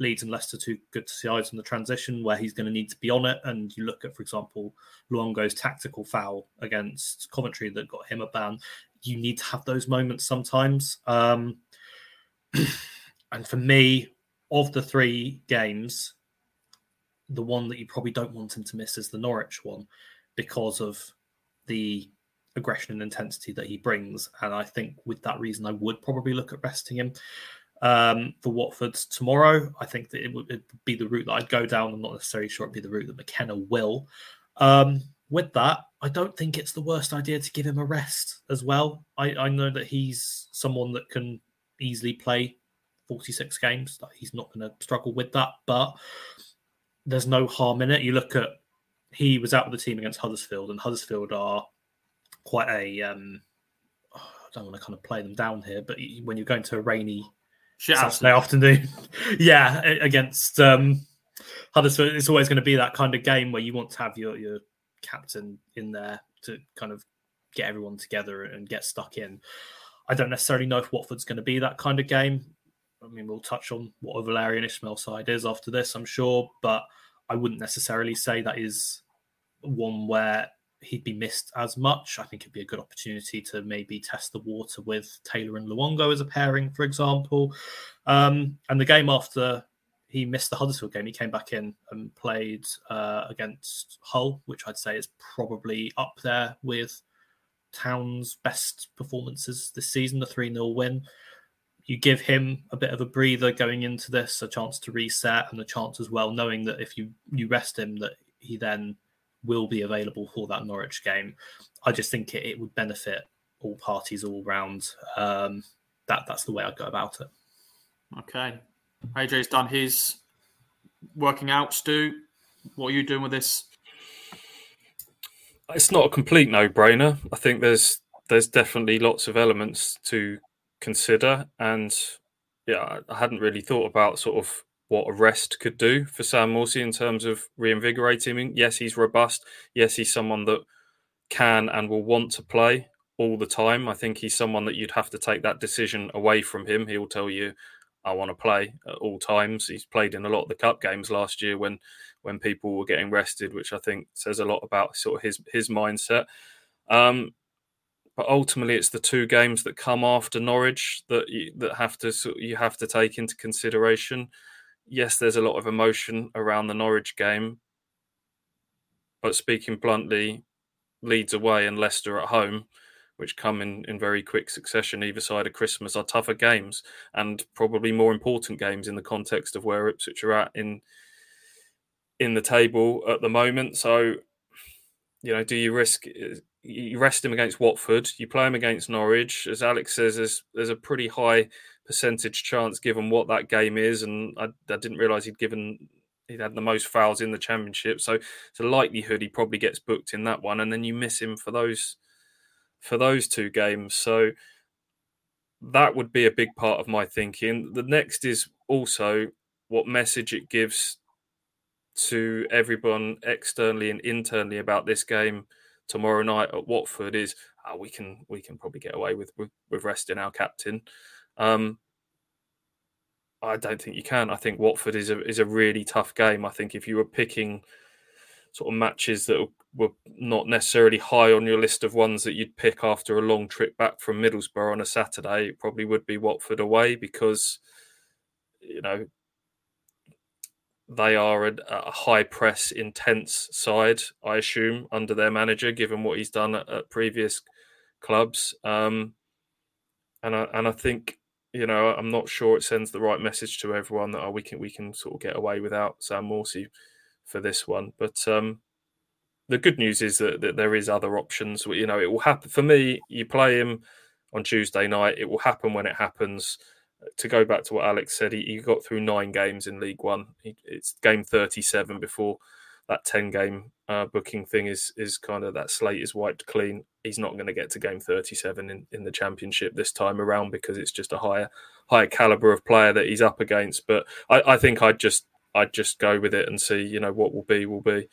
Leeds and Leicester, two good sides in the transition where he's going to need to be on it. And you look at, for example, Luongo's tactical foul against Coventry that got him a ban. You need to have those moments sometimes. Um, and for me, of the three games, the one that you probably don't want him to miss is the Norwich one because of the aggression and intensity that he brings. And I think with that reason, I would probably look at resting him. um, for Watford tomorrow. I think that it would it'd be the route that I'd go down. I'm not necessarily sure it'd be the route that McKenna will. Um, with that, I don't think it's the worst idea to give him a rest as well. I, I know that he's someone that can easily play forty-six games. He's not going to struggle with that, but there's no harm in it. You look at, he was out of the team against Huddersfield, and Huddersfield are quite a, um, oh, I don't want to kind of play them down here, but when you're going to a rainy Shit Saturday afternoon, yeah, against um, Huddersfield, it's always going to be that kind of game where you want to have your, your captain in there to kind of get everyone together and get stuck in. I don't necessarily know if Watford's going to be that kind of game. I mean, we'll touch on what a Valerian Ishmael side is after this, I'm sure, but I wouldn't necessarily say that is one where he'd be missed as much. I think it'd be a good opportunity to maybe test the water with Taylor and Luongo as a pairing, for example. Um, and the game after he missed the Huddersfield game, he came back in and played uh, against Hull, which I'd say is probably up there with Town's best performances this season, the three nil win. You give him a bit of a breather going into this, a chance to reset, and a chance as well, knowing that if you, you rest him, that he then will be available for that Norwich game. I just think it, it would benefit all parties all round. Um, that that's the way I'd go about it. Okay. A J's done his working out. Stu, what are you doing with this? It's not a complete no-brainer. I think there's there's definitely lots of elements to consider, and yeah, I hadn't really thought about sort of what a rest could do for Sam Morsy in terms of reinvigorating him. Yes, he's robust. Yes, he's someone that can and will want to play all the time. I think he's someone that you'd have to take that decision away from him. He'll tell you, I want to play at all times. He's played in a lot of the cup games last year when when people were getting rested, which I think says a lot about sort of his his mindset. Um, But ultimately, it's the two games that come after Norwich that you, that have to you have to take into consideration. Yes, there's a lot of emotion around the Norwich game, but speaking bluntly, Leeds away and Leicester at home, which come in, in very quick succession either side of Christmas, are tougher games and probably more important games in the context of where Ipswich are at in in the table at the moment. So, you know, do you risk? You rest him against Watford, you play him against Norwich. As Alex says, there's, there's a pretty high percentage chance given what that game is. And I, I didn't realise he'd given he'd had the most fouls in the Championship. So it's a likelihood he probably gets booked in that one. And then you miss him for those for those two games. So that would be a big part of my thinking. The next is also what message it gives to everyone externally and internally about this game tomorrow night at Watford is oh, we can we can probably get away with, with, with resting our captain. Um, I don't think you can. I think Watford is a is a really tough game. I think if you were picking sort of matches that were not necessarily high on your list of ones that you'd pick after a long trip back from Middlesbrough on a Saturday, it probably would be Watford away because, you know, they are a, a high-press, intense side, I assume, under their manager, given what he's done at, at previous clubs. Um, and I and I think, you know, I'm not sure it sends the right message to everyone that oh, we can we can sort of get away without Sam Morsy for this one. But um, the good news is that, that there is other options. You know, it will happen. For me, you play him on Tuesday night. It will happen when it happens. To go back to what Alex said, he, he got through nine games in League One. He, it's game thirty-seven before that ten-game uh, booking thing is is kind of that slate is wiped clean. He's not going to get to game thirty-seven in, in the Championship this time around because it's just a higher higher calibre of player that he's up against. But I, I think I'd just I'd just go with it and see, you know, what will be will be.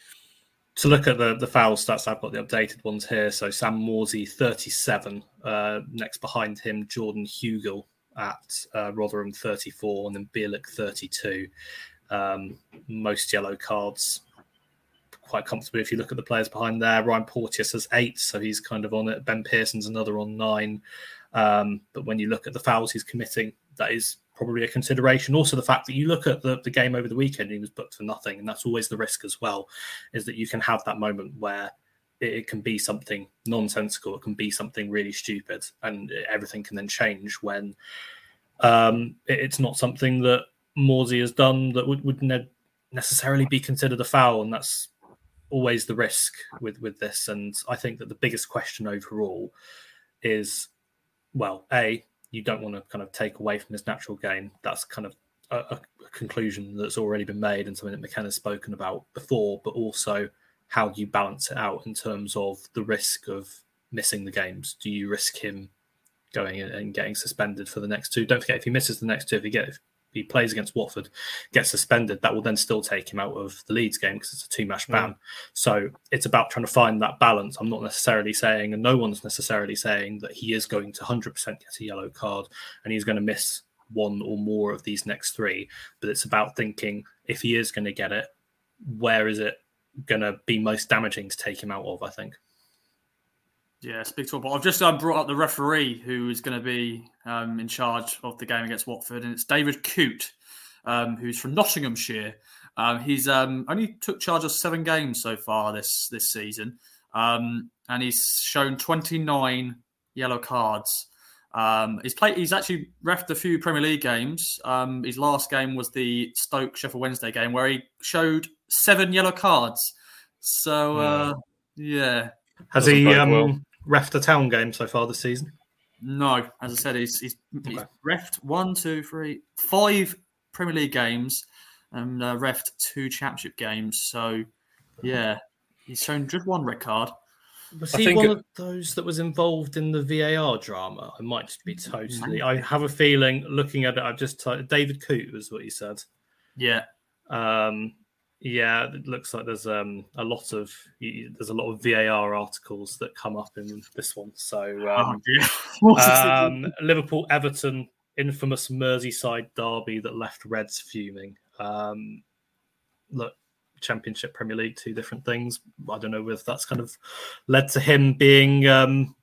To look at the, the foul stats, I've got the updated ones here. So Sam Morsy, thirty-seven. Uh, next behind him, Jordan Hugill at uh, Rotherham, thirty-four, and then Bielik, thirty-two. Um, most yellow cards quite comfortably if you look at the players behind there. Ryan Porteous has eight, so he's kind of on it. Ben Pearson's another on nine. Um, but when you look at the fouls he's committing, that is probably a consideration. Also the fact that you look at the, the game over the weekend, he was booked for nothing, and that's always the risk as well, is that you can have that moment where it can be something nonsensical. It can be something really stupid, and everything can then change when Um, it, it's not something that Morsy has done that would, would ne- necessarily be considered a foul, and that's always the risk with, with this. And I think that the biggest question overall is, well, A, you don't want to kind of take away from his natural game. That's kind of a, a conclusion that's already been made and something that McKenna's spoken about before, but also how do you balance it out in terms of the risk of missing the games? Do you risk him going and getting suspended for the next two? Don't forget, if he misses the next two, if he, get, if he plays against Watford, gets suspended, that will then still take him out of the Leeds game because it's a two-match ban. Mm. So it's about trying to find that balance. I'm not necessarily saying, and no one's necessarily saying, that he is going to one hundred percent get a yellow card and he's going to miss one or more of these next three. But it's about thinking, if he is going to get it, where is it going to be most damaging to take him out of, I think. Yeah, speak to it. But I've just um, brought up the referee who is going to be um, in charge of the game against Watford, and it's David Coote, um, who's from Nottinghamshire. Um, he's um, only took charge of seven games so far this this season, um, and he's shown twenty-nine yellow cards. Um, he's played. He's actually reffed a few Premier League games. Um, his last game was the Stoke Sheffield Wednesday game, where he showed seven yellow cards. So uh, yeah, has he? Um, well. Reffed a town game so far this season? No, as I said, he's, he's, okay. he's reffed one, two, three, five Premier League games and uh, reffed two Championship games. So, yeah, he's shown just one red card. Was he one it... of those that was involved in the V A R drama? I might just be totally... I have a feeling, looking at it, I've just... T- David Coote was what he said. Yeah. Um... Yeah, it looks like there's um, a lot of there's a lot of V A R articles that come up in this one. So um, oh, um, Liverpool Everton, infamous Merseyside derby that left Reds fuming. Um, look, Championship, Premier League, two different things. I don't know if that's kind of led to him being um,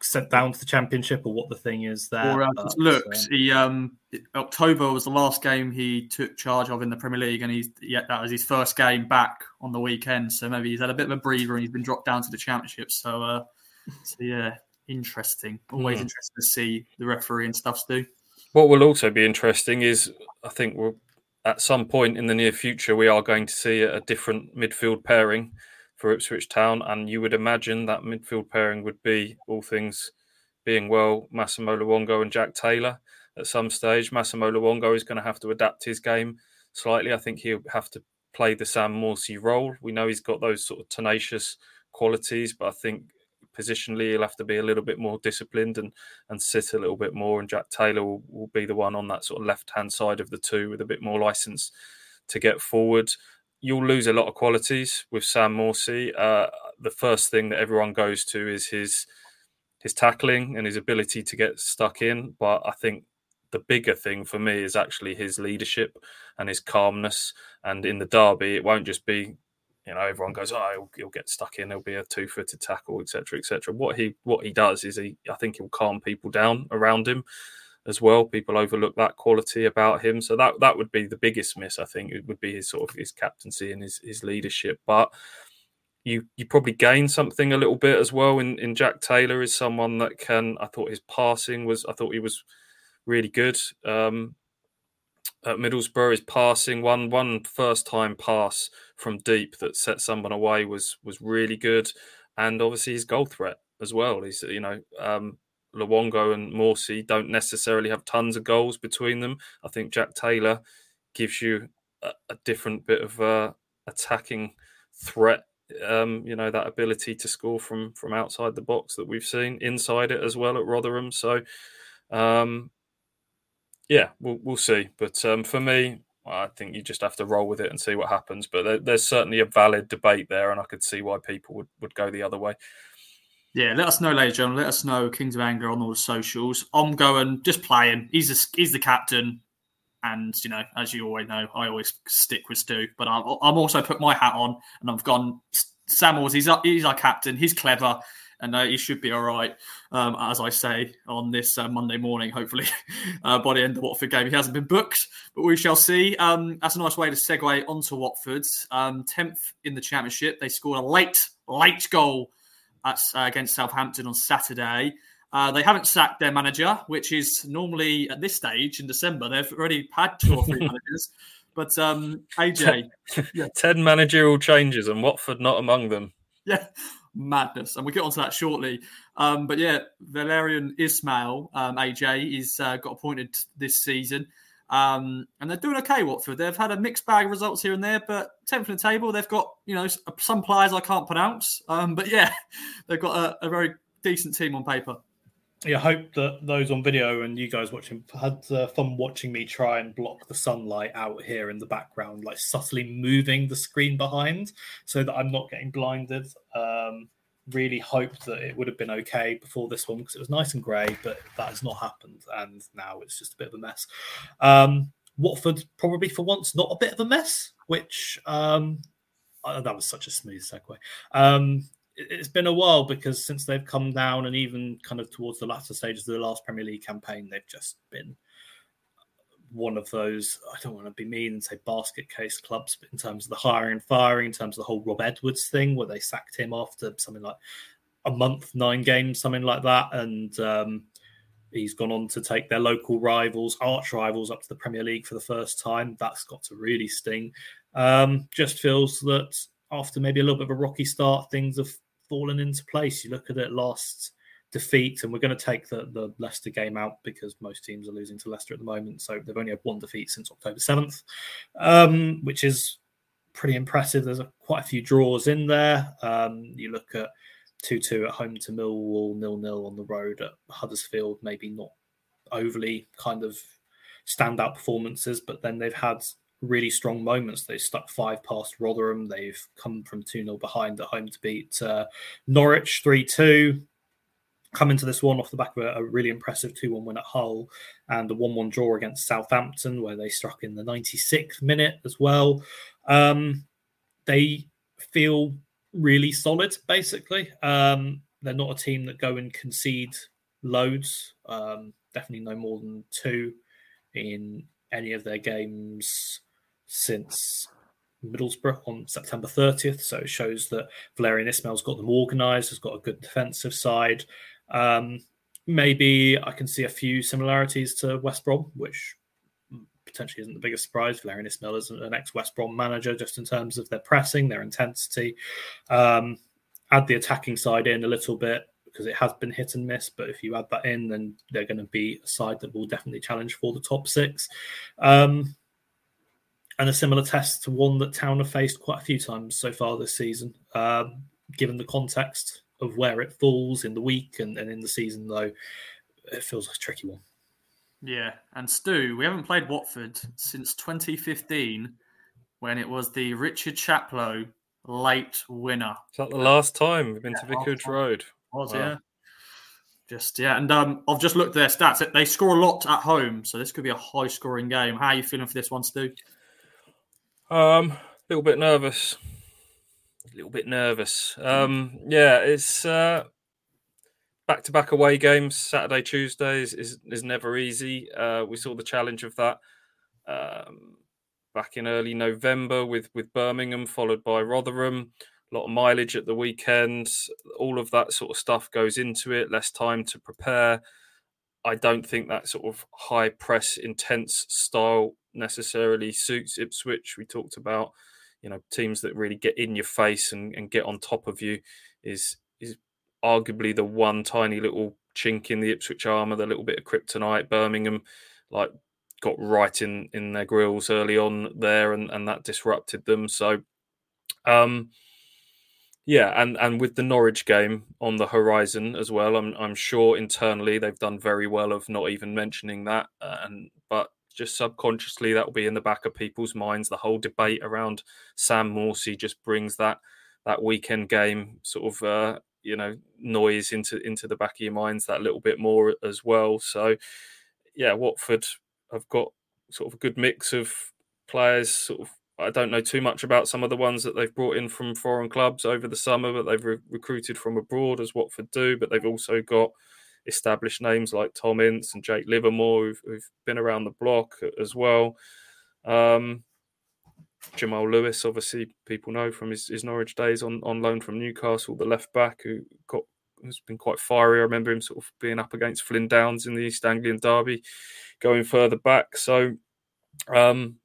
sent down to the Championship or what the thing is there. Or, uh, but, looks, so. he um, October was the last game he took charge of in the Premier League, and he's yeah, that was his first game back on the weekend. So maybe he's had a bit of a breather and he's been dropped down to the Championship. So, uh, so yeah, interesting. Always mm. interesting to see the referee and stuffs do. What will also be interesting is, I think we'll, at some point in the near future, we are going to see a different midfield pairing for Ipswich Town, and you would imagine that midfield pairing would be, all things being well, Massimo Luongo and Jack Taylor. At some stage, Massimo Luongo is going to have to adapt his game slightly. I think he'll have to play the Sam Morsy role. We know he's got those sort of tenacious qualities, but I think positionally he'll have to be a little bit more disciplined and, and sit a little bit more, and Jack Taylor will, will be the one on that sort of left-hand side of the two with a bit more licence to get forward. You'll lose a lot of qualities with Sam Morsy. Uh, the first thing that everyone goes to is his his tackling and his ability to get stuck in. But I think the bigger thing for me is actually his leadership and his calmness. And in the derby, it won't just be, you know, everyone goes, oh, he'll, he'll get stuck in. He'll be a two-footed tackle, et cetera, et cetera. What he, what he does is he, I think he'll calm people down around him as well. People overlook that quality about him. So that, that would be the biggest miss, I think. It would be his sort of his captaincy and his, his leadership. But you you probably gain something a little bit as well in, in Jack Taylor is someone that can, I thought his passing was, I thought he was really good. Um, at Middlesbrough, his passing, one one first time pass from deep that set someone away was was really good. And obviously his goal threat as well. He's, you know, um, Luongo and Morsy don't necessarily have tons of goals between them. I think Jack Taylor gives you a, a different bit of uh, attacking threat, um, you know, that ability to score from from outside the box that we've seen, inside it as well at Rotherham. So, um, yeah, we'll, we'll see. But um, for me, I think you just have to roll with it and see what happens. But there, there's certainly a valid debate there, and I could see why people would, would go the other way. Yeah, let us know later, John. Let us know, Kings of Anger, on all the socials. I'm going, just playing. He's a, he's the captain. And, you know, as you always know, I always stick with Stu. But I'm, I'm also put my hat on, and I've gone, Sam Morsy, he's, he's our captain. He's clever, and uh, he should be all right, um, as I say, on this uh, Monday morning, hopefully, uh, by the end of the Watford game. He hasn't been booked, but we shall see. Um, that's a nice way to segue onto Watford's um, tenth in the Championship. They scored a late, late goal At, uh, against Southampton on Saturday. Uh, they haven't sacked their manager, which is normally at this stage in December. They've already had two or three managers. But um, A J. Ten, yeah. ten managerial changes and Watford not among them. Yeah, madness. And we'll get onto that shortly. Um, but yeah, Valerian Ismail, um, A J, is uh, got appointed this season. Um, and they're doing okay, Watford. They've had a mixed bag of results here and there, but tenth in the table. They've got, you know, some players I can't pronounce. Um, but yeah, they've got a, a very decent team on paper. Yeah, I hope that those on video and you guys watching had uh, fun watching me try and block the sunlight out here in the background, like subtly moving the screen behind so that I'm not getting blinded. Um, really hope that it would have been okay before this one because it was nice and grey, but that has not happened. And now it's just a bit of a mess. Um, Watford probably for once, not a bit of a mess, which um, oh, that was such a smooth segue. Um, It's been a while because since they've come down and even kind of towards the latter stages of the last Premier League campaign, they've just been one of those, I don't want to be mean and say basket case clubs, but in terms of the hiring and firing, in terms of the whole Rob Edwards thing where they sacked him after something like a month, nine games, something like that. And um, he's gone on to take their local rivals, arch rivals up to the Premier League for the first time. That's got to really sting. Um, just feels that after maybe a little bit of a rocky start, things have fallen into place. You look at it, last defeat, and we're going to take the, the Leicester game out because most teams are losing to Leicester at the moment. So they've only had one defeat since October seventh, um, which is pretty impressive. There's a, quite a few draws in there. Um, you look at two-two at home to Millwall, nil-nil on the road at Huddersfield, maybe not overly kind of standout performances, but then they've had really strong moments. They stuck five past Rotherham. They've come from two-nil behind at home to beat uh, Norwich three-two. Come into this one off the back of a, a really impressive two-one win at Hull and a one-one draw against Southampton, where they struck in the ninety-sixth minute as well. Um, they feel really solid, basically. Um, they're not a team that go and concede loads. Um, definitely no more than two in any of their games since Middlesbrough on September thirtieth. So it shows that Valerian Ismail's got them organised, has got a good defensive side. Um, maybe I can see a few similarities to West Brom, which potentially isn't the biggest surprise. Valerian Ismail is an ex-West Brom manager just in terms of their pressing, their intensity. Um, add the attacking side in a little bit, because it has been hit and miss, but if you add that in, then they're going to be a side that will definitely challenge for the top six. Um, and a similar test to one that Town have faced quite a few times so far this season. Uh, given the context of where it falls in the week and, and in the season, though, it feels like a tricky one. Yeah, and Stu, we haven't played Watford since twenty fifteen when it was the Richard Chaplow late winner. Is that the last time we've been yeah, to Vicarage Road? Was, wow. Yeah, just yeah, and um, I've just looked at their stats. They score a lot at home, so this could be a high-scoring game. How are you feeling for this one, Stu? Um, a little bit nervous. A little bit nervous. Um, yeah, it's uh, back-to-back away games. Saturday, Tuesdays is is never easy. Uh, we saw the challenge of that um, back in early November with with Birmingham, followed by Rotherham. A lot of mileage at the weekend, all of that sort of stuff goes into it, less time to prepare. I don't think that sort of high press, intense style necessarily suits Ipswich. We talked about, you know, teams that really get in your face and, and get on top of you is is arguably the one tiny little chink in the Ipswich armour, the little bit of kryptonite. Birmingham, like, got right in, in their grills early on there and, and that disrupted them. So, um, Yeah, and, and with the Norwich game on the horizon as well, I'm I'm sure internally they've done very well of not even mentioning that, and but just subconsciously that will be in the back of people's minds. The whole debate around Sam Morsy just brings that that weekend game sort of uh, you know noise into into the back of your minds that little bit more as well. So yeah, Watford have got sort of a good mix of players, sort of. I don't know too much about some of the ones that they've brought in from foreign clubs over the summer, but they've re- recruited from abroad as Watford do. But they've also got established names like Tom Ince and Jake Livermore, who've, who've been around the block as well. Um, Jamal Lewis, obviously, people know from his, his Norwich days on, on loan from Newcastle, the left back who got has been quite fiery. I remember him sort of being up against Flynn Downs in the East Anglian derby, going further back. So um,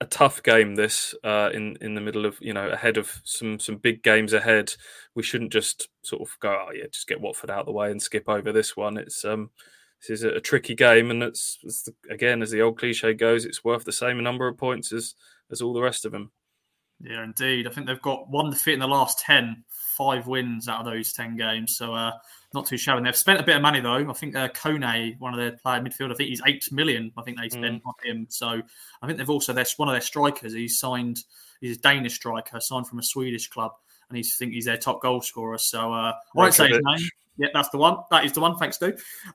a tough game this uh, in in the middle of, you know, ahead of some some big games ahead. We shouldn't just sort of go, oh yeah, just get Watford out of the way and skip over this one. It's um, this is a tricky game, and it's, it's the, again, as the old cliche goes, it's worth the same number of points as as all the rest of them. Yeah, indeed. I think they've got one defeat in the last ten, five wins out of those ten games. So uh, not too shabby. They've spent a bit of money, though. I think uh, Kone, one of their player midfield, I think he's eight million. I think they spent mm. on him. So I think they've also, that's one of their strikers. He's signed, he's a Danish striker, signed from a Swedish club. And he's, I think he's their top goal scorer. So uh, I won't say his name. Yeah, that's the one. That is the one. Thanks, Stu.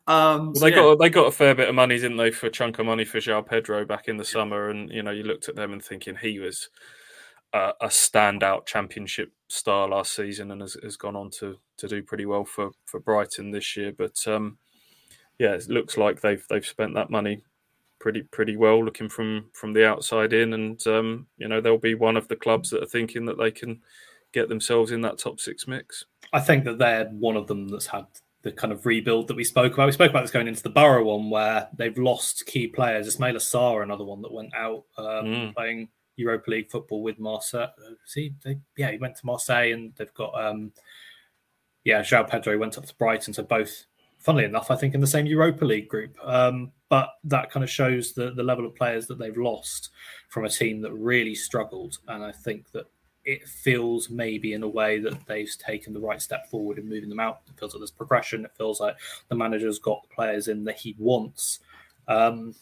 Um, well, so, they yeah. got they got a fair bit of money, didn't they, for a chunk of money for João Pedro back in the yeah. summer. And, you know, you looked at them and thinking he was a standout Championship star last season and has, has gone on to to do pretty well for, for Brighton this year. But um, yeah, it looks like they've they've spent that money pretty pretty well, looking from from the outside in. And um, you know, they'll be one of the clubs that are thinking that they can get themselves in that top six mix. I think that they're one of them that's had the kind of rebuild that we spoke about. We spoke about this going into the Borough one, where they've lost key players. Ismaila Sarr, another one that went out um, mm. playing Europa League football with Marseille. See, they, yeah, he went to Marseille, and they've got, um, yeah, João Pedro went up to Brighton. So both, funnily enough, I think in the same Europa League group. Um, but that kind of shows the, the level of players that they've lost from a team that really struggled. And I think that it feels maybe in a way that they've taken the right step forward in moving them out. It feels like there's progression. It feels like the manager's got the players in that he wants. Um,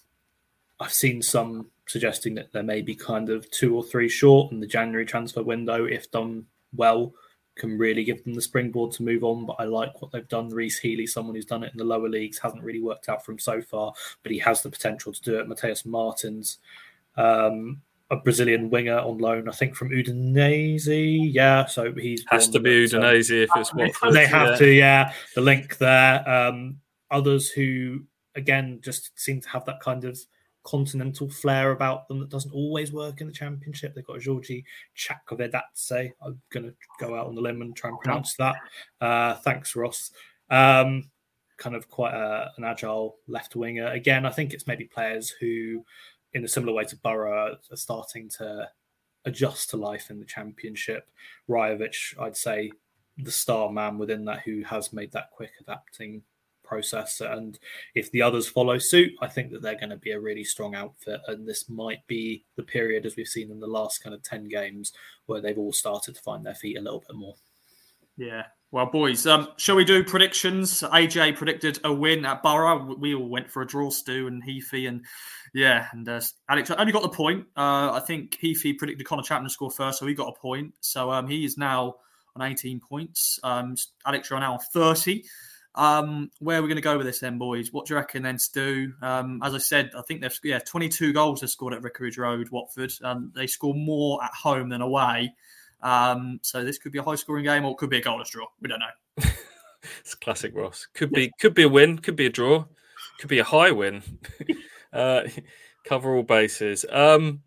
I've seen some suggesting that there may be kind of two or three short, and the January transfer window, if done well, can really give them the springboard to move on. But I like what they've done. Reece Healy, someone who's done it in the lower leagues, hasn't really worked out for him so far, but he has the potential to do it. Mateus Martins, um, a Brazilian winger on loan, I think, from Udinese. Yeah, so he's... Has to be Udinese so. if it's Watford. They have yeah. to, yeah. The link there. Um, others who, again, just seem to have that kind of continental flair about them that doesn't always work in the Championship. They've got Georgi Chakovedatse. I'm going to go out on the limb and try and pronounce that. Uh, thanks, Ross. Um, kind of quite a, an agile left winger. Again, I think it's maybe players who, in a similar way to Borough, are starting to adjust to life in the Championship. Rajovic, I'd say, the star man within that, who has made that quick adapting process, and if the others follow suit, I think that they're going to be a really strong outfit. And this might be the period, as we've seen in the last kind of ten games, where they've all started to find their feet a little bit more. Yeah. Well, boys, um, shall we do predictions? A J predicted a win at Borough. We all went for a draw, Stu and Heafy, and yeah, and uh, Alex only got the point. Uh, I think Heafy predicted Conor Chaplin to score first, so he got a point. So um, he is now on eighteen points. Um, Alex, you're now on thirty. Um, where are we going to go with this then, boys? What do you reckon then, Stu? Um, as I said, I think they've yeah twenty-two goals they've scored at Vicarage Road, Watford. Um, they score more at home than away. Um, so this could be a high-scoring game, or it could be a goalless draw. We don't know. It's classic Ross. Could be, could be a win, could be a draw, could be a high win. uh, cover all bases. Um,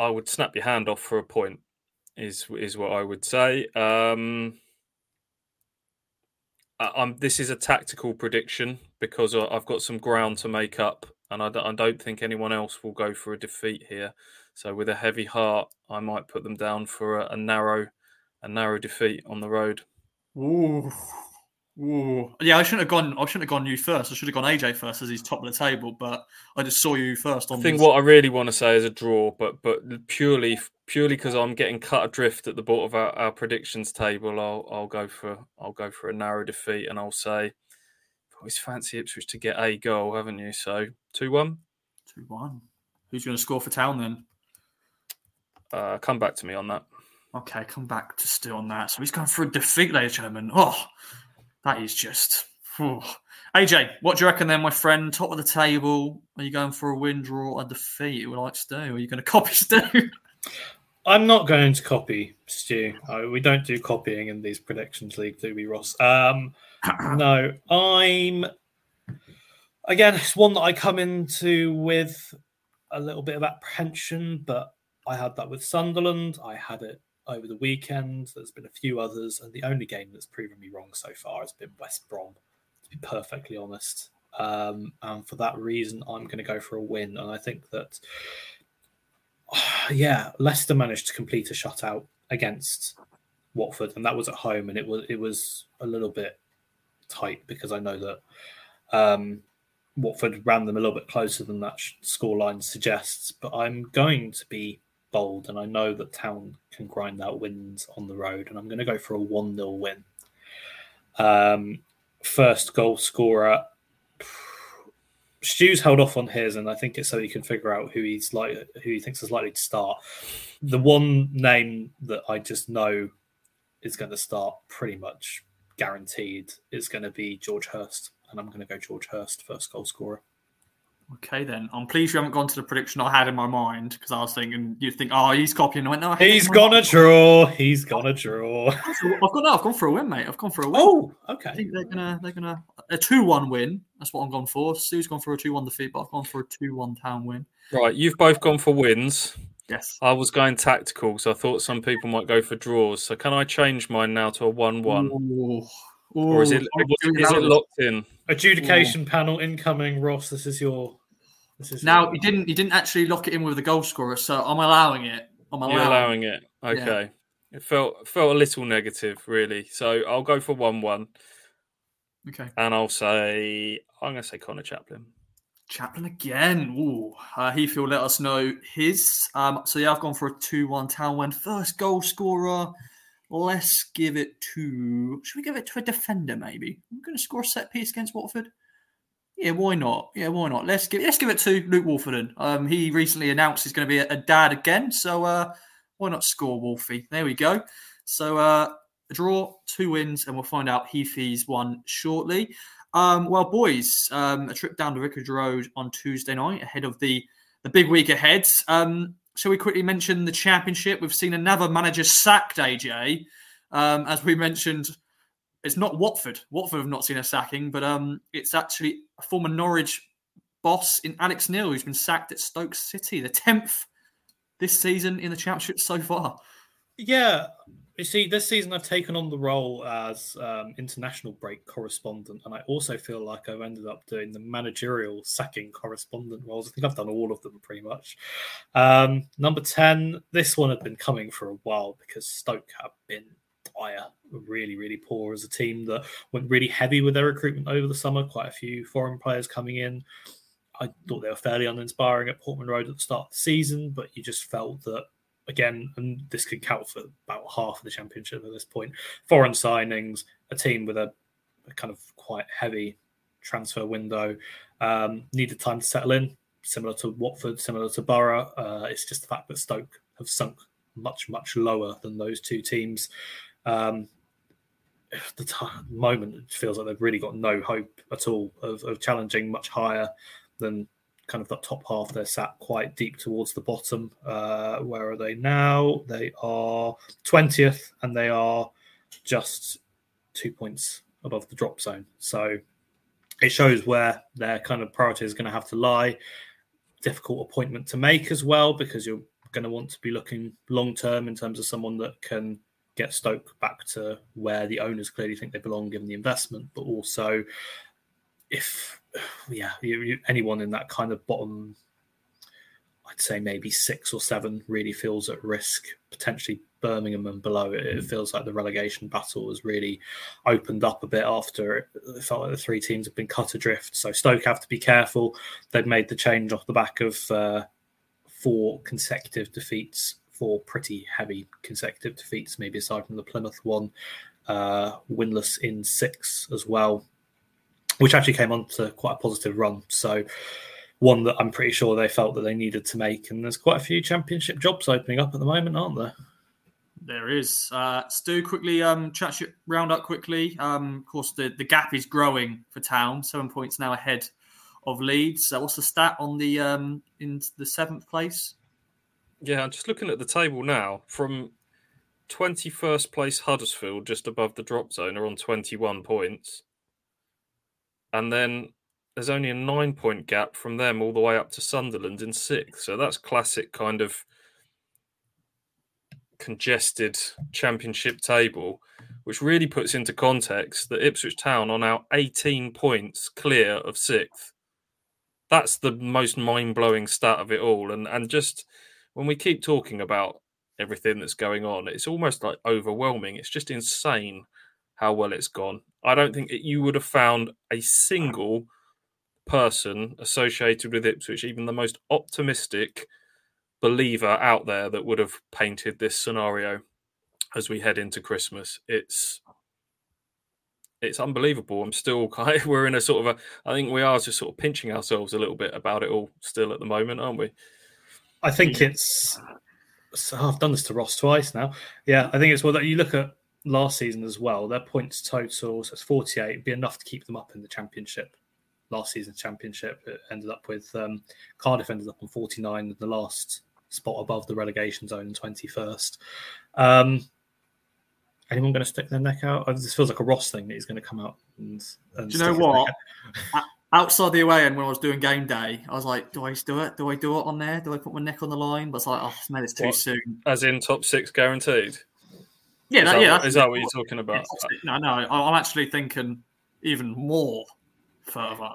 I would snap your hand off for a point. Is is what I would say. Um. Um, this is a tactical prediction because I've got some ground to make up, and I don't, I don't think anyone else will go for a defeat here. So with a heavy heart, I might put them down for a, a narrow, a narrow defeat on the road. Ooh, ooh, yeah. I shouldn't have gone. I shouldn't have gone you first. I should have gone A J first, as he's top of the table. But I just saw you first. On I think this. What I really want to say is a draw, but but purely purely because I'm getting cut adrift at the bottom of our, our predictions table, I'll I'll go for I'll go for a narrow defeat, and I'll say, I always fancy Ipswich to get a goal, haven't you? So two one, two one. Who's going to score for Town then? Uh, come back to me on that. Okay, come back to Stu on that. So he's going for a defeat, ladies and gentlemen. Oh, that is just. Whew. A J, what do you reckon then, my friend? Top of the table. Are you going for a win, draw, a defeat? Would like Stu? Are you going to copy Stu? I'm not going to copy Stu. Oh, we don't do copying in these predictions league, do we, Ross? Um, no, I'm again. It's one that I come into with a little bit of apprehension, but I had that with Sunderland. I had it over the weekend. There's been a few others, and the only game that's proven me wrong so far has been West Brom, to be perfectly honest. Um, and for that reason, I'm going to go for a win. And I think that, yeah, Leicester managed to complete a shutout against Watford, and that was at home, and it was it was a little bit tight because I know that um, Watford ran them a little bit closer than that scoreline suggests. But I'm going to be bold, and I know that Town can grind out wins on the road, and I'm going to go for a one nil win. Um, first goal scorer, Stu's held off on his, and I think it's so he can figure out who he's like, who he thinks is likely to start. The one name that I just know is going to start, pretty much guaranteed, is going to be George Hirst, and I'm going to go George Hirst, first goal scorer. Okay, then. I'm pleased you haven't gone to the prediction I had in my mind, because I was thinking, you'd think, oh, he's copying. I went, no, he's going to draw. He's going to draw. I've gone, no, I've gone for a win, mate. I've gone for a win. Oh, okay. I think they're going to, they're going to, a two one win. That's what I'm going for. Sue's gone for a two one defeat, but I've gone for a two one Town win. Right, you've both gone for wins. Yes. I was going tactical, so I thought some people might go for draws. So can I change mine now to a one one? Ooh, or is it, is it locked in? Adjudication Ooh. Panel incoming, Ross. This is your. This is now you didn't you didn't actually lock it in with the goal scorer, so I'm allowing it. I'm allowing, You're allowing it. Okay, yeah. It felt felt a little negative, really. So I'll go for one one. Okay, and I'll say I'm going to say Conor Chaplin. Chaplin again. Ooh, uh, Heath will let us know his. Um, so yeah, I've gone for a two one Town win. First goal scorer. Let's give it to... Should we give it to a defender, maybe? I'm going to score a set-piece against Watford. Yeah, why not? Yeah, why not? Let's give Let's give it to Luke Wolfenden. Um, he recently announced he's going to be a, a dad again, so uh, why not score, Wolfie? There we go. So uh, a draw, two wins, and we'll find out Heafy's one shortly. Um, well, boys, um, a trip down to Vicarage Road on Tuesday night ahead of the, the big week ahead. Um Shall we quickly mention the championship? We've seen another manager sacked, A J. Um, as we mentioned, it's not Watford. Watford have not seen a sacking, but um, it's actually a former Norwich boss in Alex Neil who's been sacked at Stoke City, the tenth this season in the championship so far. Yeah. You see, this season I've taken on the role as um, international break correspondent, and I also feel like I've ended up doing the managerial sacking correspondent roles. I think I've done all of them pretty much. Um, number ten, this one had been coming for a while because Stoke have been dire, really, really poor as a team that went really heavy with their recruitment over the summer, quite a few foreign players coming in. I thought they were fairly uninspiring at Portman Road at the start of the season, but you just felt that, again, and this could count for about half of the championship at this point, foreign signings, a team with a, a kind of quite heavy transfer window, um, needed time to settle in, similar to Watford, similar to Borough. Uh, it's just the fact that Stoke have sunk much, much lower than those two teams. Um, at the time, moment, it feels like they've really got no hope at all of, of challenging much higher than kind of that top half. They're sat quite deep towards the bottom. Uh, where are they now? They are twentieth, and they are just two points above the drop zone. So it shows where their kind of priority is going to have to lie. Difficult appointment to make as well, because you're going to want to be looking long-term in terms of someone that can get Stoke back to where the owners clearly think they belong, given the investment, but also if... Yeah, you, you, anyone in that kind of bottom, I'd say maybe six or seven, really feels at risk, potentially Birmingham and below. It, it feels like the relegation battle has really opened up a bit after it, it felt like the three teams have been cut adrift. So Stoke have to be careful. They've made the change off the back of uh, four consecutive defeats, four pretty heavy consecutive defeats, maybe aside from the Plymouth one, uh, winless in six as well, which actually came on to quite a positive run. So one that I'm pretty sure they felt that they needed to make. And there's quite a few championship jobs opening up at the moment, aren't there? There is. Uh, Stu, quickly, um, chat round up quickly. Um, of course, the, the gap is growing for Town. Seven points now ahead of Leeds. So what's the stat on the um, in the seventh place? Yeah, I'm just looking at the table now. From twenty-first place Huddersfield, just above the drop zone, are on twenty-one points. And then there's only a nine-point gap from them all the way up to Sunderland in sixth. So that's classic kind of congested championship table, which really puts into context that Ipswich Town are now eighteen points clear of sixth. That's the most mind-blowing stat of it all. And and just when we keep talking about everything that's going on, it's almost like overwhelming. It's just insane how well it's gone. I don't think that you would have found a single person associated with Ipswich, even the most optimistic believer out there, that would have painted this scenario as we head into Christmas. It's it's unbelievable. I'm still kind of, we're in a sort of a, I think we are just sort of pinching ourselves a little bit about it all still at the moment, aren't we? I think it's, so I've done this to Ross twice now. Yeah, I think it's well that you look at last season as well, their points total, so it's forty-eight, it'd be enough to keep them up in the championship. Last season's championship, it ended up with um, Cardiff ended up on forty-nine, the last spot above the relegation zone, twenty-first. Um, anyone going to stick their neck out? This feels like a Ross thing that he's going to come out and, and do you know what? Outside the away end, when I was doing game day, I was like, do I do it? Do I do it on there? Do I put my neck on the line? But it's like, oh, man, it's too what? soon. As in top six guaranteed? Yeah, is that, that, yeah, what, is that what you're talking about? No, no, I'm actually thinking even more further.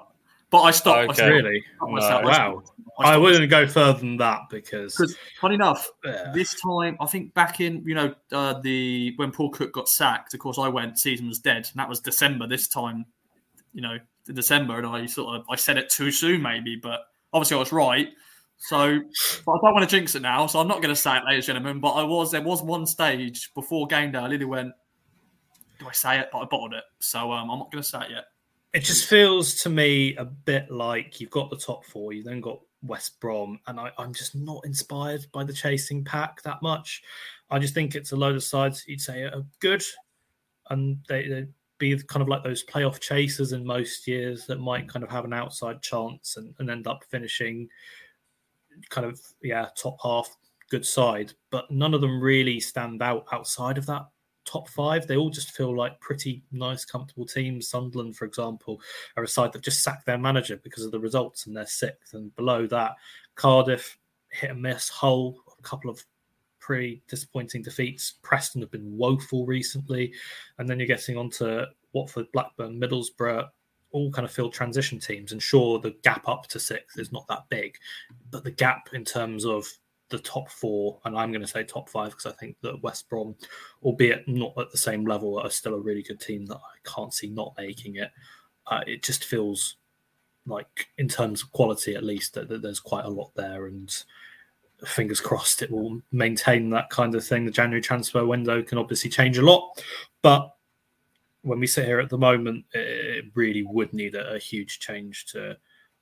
But I stopped. Okay. I really? Stopped myself. No. I stopped. Wow. I, stopped. I wouldn't go further than that because... Funny enough, yeah. This time, I think back in, you know, uh, the when Paul Cook got sacked, of course, I went, season was dead. And that was December this time, you know, December. And I sort of, I said it too soon maybe, but obviously I was right. So but I don't want to jinx it now. So I'm not going to say it, ladies and gentlemen, but I was, there was one stage before game day, I literally went, do I say it? But I bottled it. So um, I'm not going to say it yet. It just feels to me a bit like you've got the top four, you've then got West Brom, and I, I'm just not inspired by the chasing pack that much. I just think it's a load of sides you'd say are good, and they, they'd be kind of like those playoff chasers in most years that might kind of have an outside chance and, and end up finishing kind of, yeah, top half, good side. But none of them really stand out outside of that top five. They all just feel like pretty nice, comfortable teams. Sunderland, for example, are a side that just sacked their manager because of the results and they're sixth. And below that, Cardiff, hit and miss. Hull, a couple of pretty disappointing defeats. Preston have been woeful recently. And then you're getting onto Watford, Blackburn, Middlesbrough, all kind of field transition teams. And sure, the gap up to sixth is not that big, but the gap in terms of the top four, and I'm going to say top five because I think that West Brom, albeit not at the same level, are still a really good team that I can't see not making it. Uh, it just feels like, in terms of quality at least, that, that there's quite a lot there, and fingers crossed it will maintain that kind of thing. The January transfer window can obviously change a lot, but when we sit here at the moment, it really would need a, a huge change to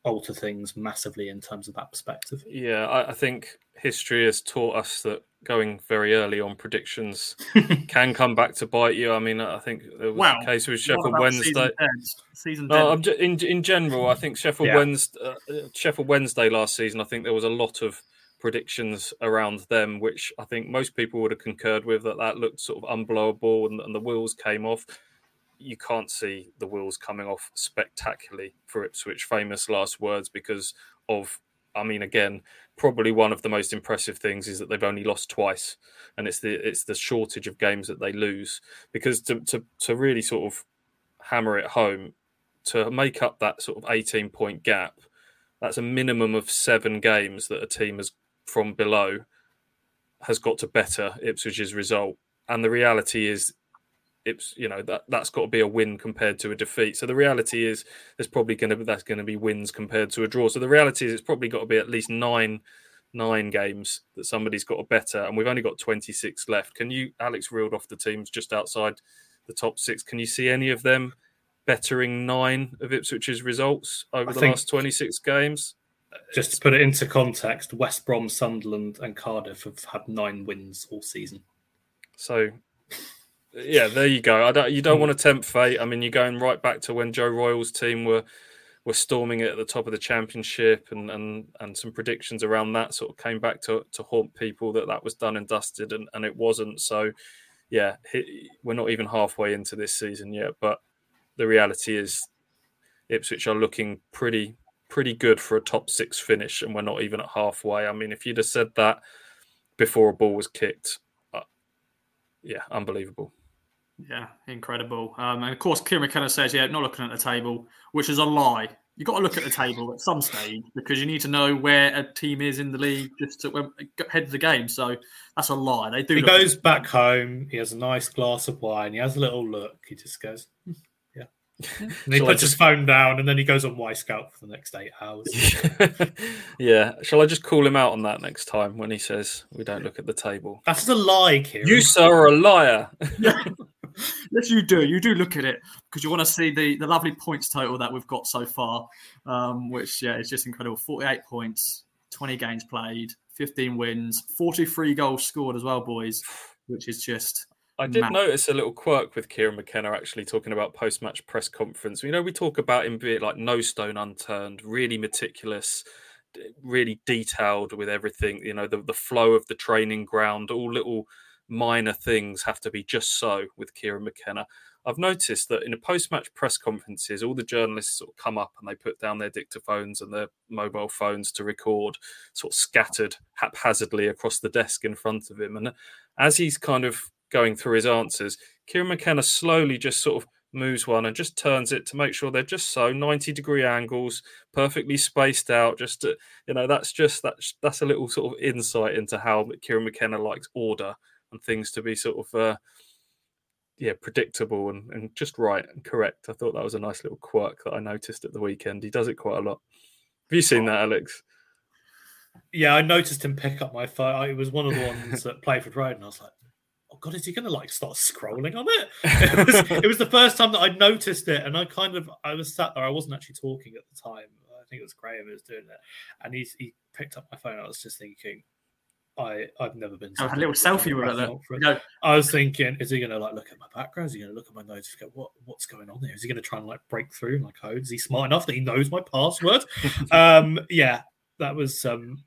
alter things massively in terms of that perspective. Yeah, I, I think history has taught us that going very early on predictions can come back to bite you. I mean, I think there was well, a case with Sheffield Wednesday. Season no, dead. I'm just, in in general, I think Sheffield yeah. Wednesday, uh, Sheffield Wednesday last season, I think there was a lot of predictions around them, which I think most people would have concurred with, that that looked sort of unblowable, and, and the wheels came off. You can't see the wheels coming off spectacularly for Ipswich. Famous last words because of, I mean, again, probably one of the most impressive things is that they've only lost twice, and it's the it's the shortage of games that they lose. Because to to, to really sort of hammer it home, to make up that sort of eighteen-point gap, that's a minimum of seven games that a team has from below has got to better Ipswich's result. And the reality is, it's, you know, that that's got to be a win compared to a defeat. So the reality is there's probably going to be, that's going to be wins compared to a draw. So the reality is it's probably got to be at least nine nine games that somebody's got to better, and we've only got twenty-six left. Can you, Alex reeled off the teams just outside the top six. Can you see any of them bettering nine of Ipswich's results over I the last twenty-six games? Just to put it into context, West Brom, Sunderland and Cardiff have had nine wins all season. So... yeah, there you go. I don't, you don't want to tempt fate. I mean, you're going right back to when Joe Royal's team were were storming it at the top of the championship, and and, and some predictions around that sort of came back to, to haunt people, that that was done and dusted, and, and it wasn't. So, yeah, he, we're not even halfway into this season yet, but the reality is Ipswich are looking pretty pretty good for a top six finish, and we're not even at halfway. I mean, if you'd have said that before a ball was kicked, yeah, unbelievable. Yeah, incredible. Um, and of course, Kieran McKenna says, yeah, not looking at the table, which is a lie. You've got to look at the table at some stage because you need to know where a team is in the league just to head to the game. So that's a lie. They do. He goes at- back home. He has a nice glass of wine. He has a little look. He just goes, yeah. And he puts just... his phone down and then he goes on Y Scout for the next eight hours. Yeah. Shall I just call him out on that next time when he says we don't look at the table? That's a lie, Kieran. You, sir, are a liar. Yes, you do. You do look at it because you want to see the, the lovely points total that we've got so far, um, which yeah, is just incredible. forty-eight points, twenty games played, fifteen wins, forty-three goals scored as well, boys, which is just... I did mad. notice a little quirk with Kieran McKenna actually talking about post-match press conference. You know, we talk about him being like no stone unturned, really meticulous, really detailed with everything, you know, the, the flow of the training ground, all little... minor things have to be just so with Kieran McKenna. I've noticed that in the post-match press conferences, all the journalists sort of come up and they put down their dictaphones and their mobile phones to record, sort of scattered haphazardly across the desk in front of him. And as he's kind of going through his answers, Kieran McKenna slowly just sort of moves one and just turns it to make sure they're just so ninety degree angles, perfectly spaced out. Just to, you know, that's just that's that's a little sort of insight into how Kieran McKenna likes order and things to be sort of, uh, yeah, predictable and, and just right and correct. I thought that was a nice little quirk that I noticed at the weekend. He does it quite a lot. Have you seen oh. that, Alex? Yeah, I noticed him pick up my phone. It was one of the ones at Playford Road, and I was like, oh, God, is he going to, like, start scrolling on it? It was, it was the first time that I noticed it, and I kind of, I was sat there. I wasn't actually talking at the time. I think it was Graham who was doing it. And he, he picked up my phone. I was just thinking... I, I've never been... I had a little selfie with it. No. I was thinking, is he going to like look at my background? Is he going to look at my notes? Go, what, what's going on there? Is he going to try and like break through my code? Is he smart enough that he knows my password? um, yeah, that was um,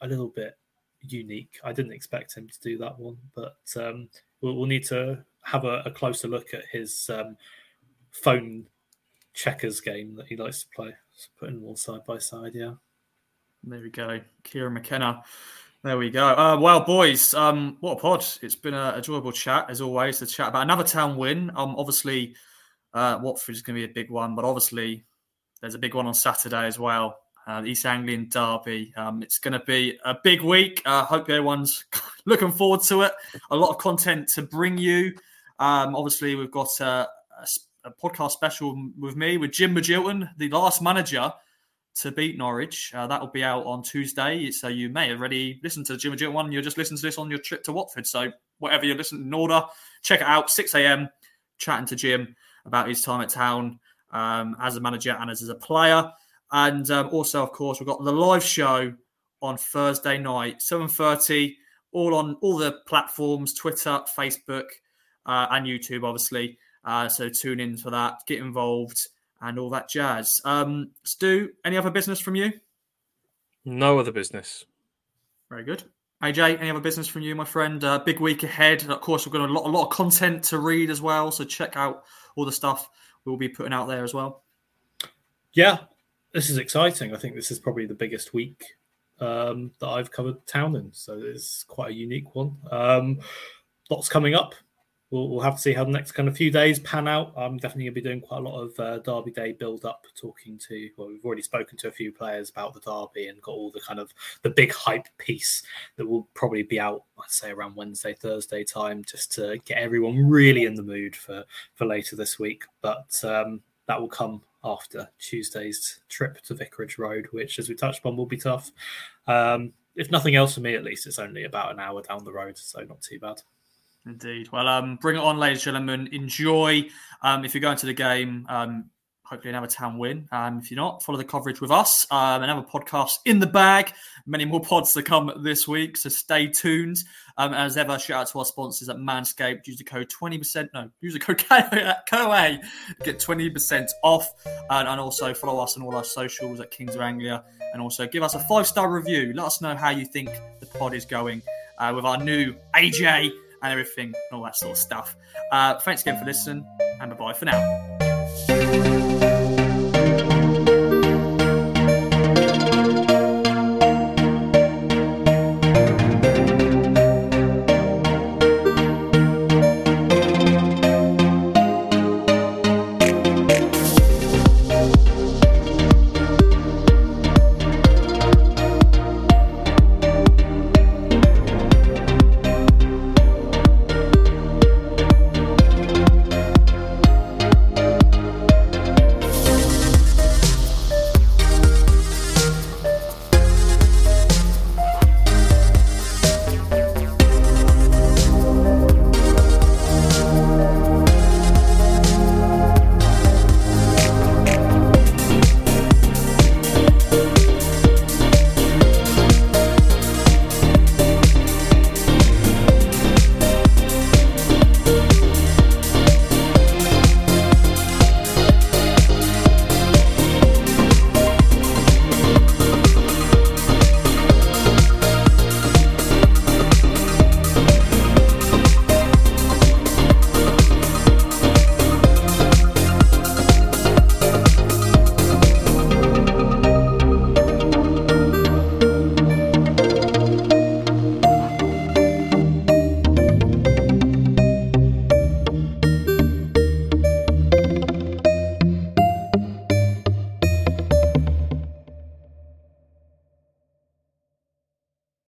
a little bit unique. I didn't expect him to do that one, but um, we'll, we'll need to have a, a closer look at his um, phone checkers game that he likes to play. Just putting them all side by side, yeah. There we go. Kieran McKenna. There we go. Uh, well, boys, um, what a pod. It's been an enjoyable chat, as always, to chat about another town win. Um, obviously, uh, Watford is going to be a big one, but obviously there's a big one on Saturday as well, uh, the East Anglian Derby. Um, it's going to be a big week. I uh, hope everyone's looking forward to it. A lot of content to bring you. Um, obviously, we've got a, a, a podcast special with me, with Jim McGilton, the last manager to beat Norwich. Uh, that will be out on Tuesday, so you may already listen to the Jim McGilton one. You'll just listen to this on your trip to Watford. So whatever you're listening in order, check it out, six a.m, chatting to Jim about his time at Town um, as a manager and as, as a player. And um, also, of course, we've got the live show on Thursday night, seven thirty, all on all the platforms, Twitter, Facebook uh, and YouTube, obviously. Uh, so tune in for that, get involved, and all that jazz. Um, Stu, any other business from you? No other business. Very good. A J, any other business from you, my friend? Uh, big week ahead. And of course, we've got a lot, a lot of content to read as well. So check out all the stuff we'll be putting out there as well. Yeah, this is exciting. I think this is probably the biggest week um, that I've covered Town in. So it's quite a unique one. Um, lots coming up. We'll, we'll have to see how the next kind of few days pan out. I'm definitely going to be doing quite a lot of uh, Derby Day build-up, talking to, well, we've already spoken to a few players about the Derby and got all the kind of the big hype piece that will probably be out, I'd say, around Wednesday, Thursday time, just to get everyone really in the mood for, for later this week. But um, that will come after Tuesday's trip to Vicarage Road, which, as we touched on, will be tough. Um, if nothing else for me, at least, it's only about an hour down the road, so not too bad. Indeed. Well, um, bring it on, ladies and gentlemen. Enjoy. Um, if you're going to the game, um, hopefully another Town win. Um, if you're not, follow the coverage with us. Um, another podcast in the bag. Many more pods to come this week, so stay tuned. Um, as ever, shout out to our sponsors at Manscaped. Use the code twenty percent. No, use the code K O A. Get twenty percent off. And, and also follow us on all our socials at Kings of Anglia. And also give us a five-star review. Let us know how you think the pod is going uh, with our new A J and everything and all that sort of stuff. Uh, thanks again for listening, and bye-bye for now.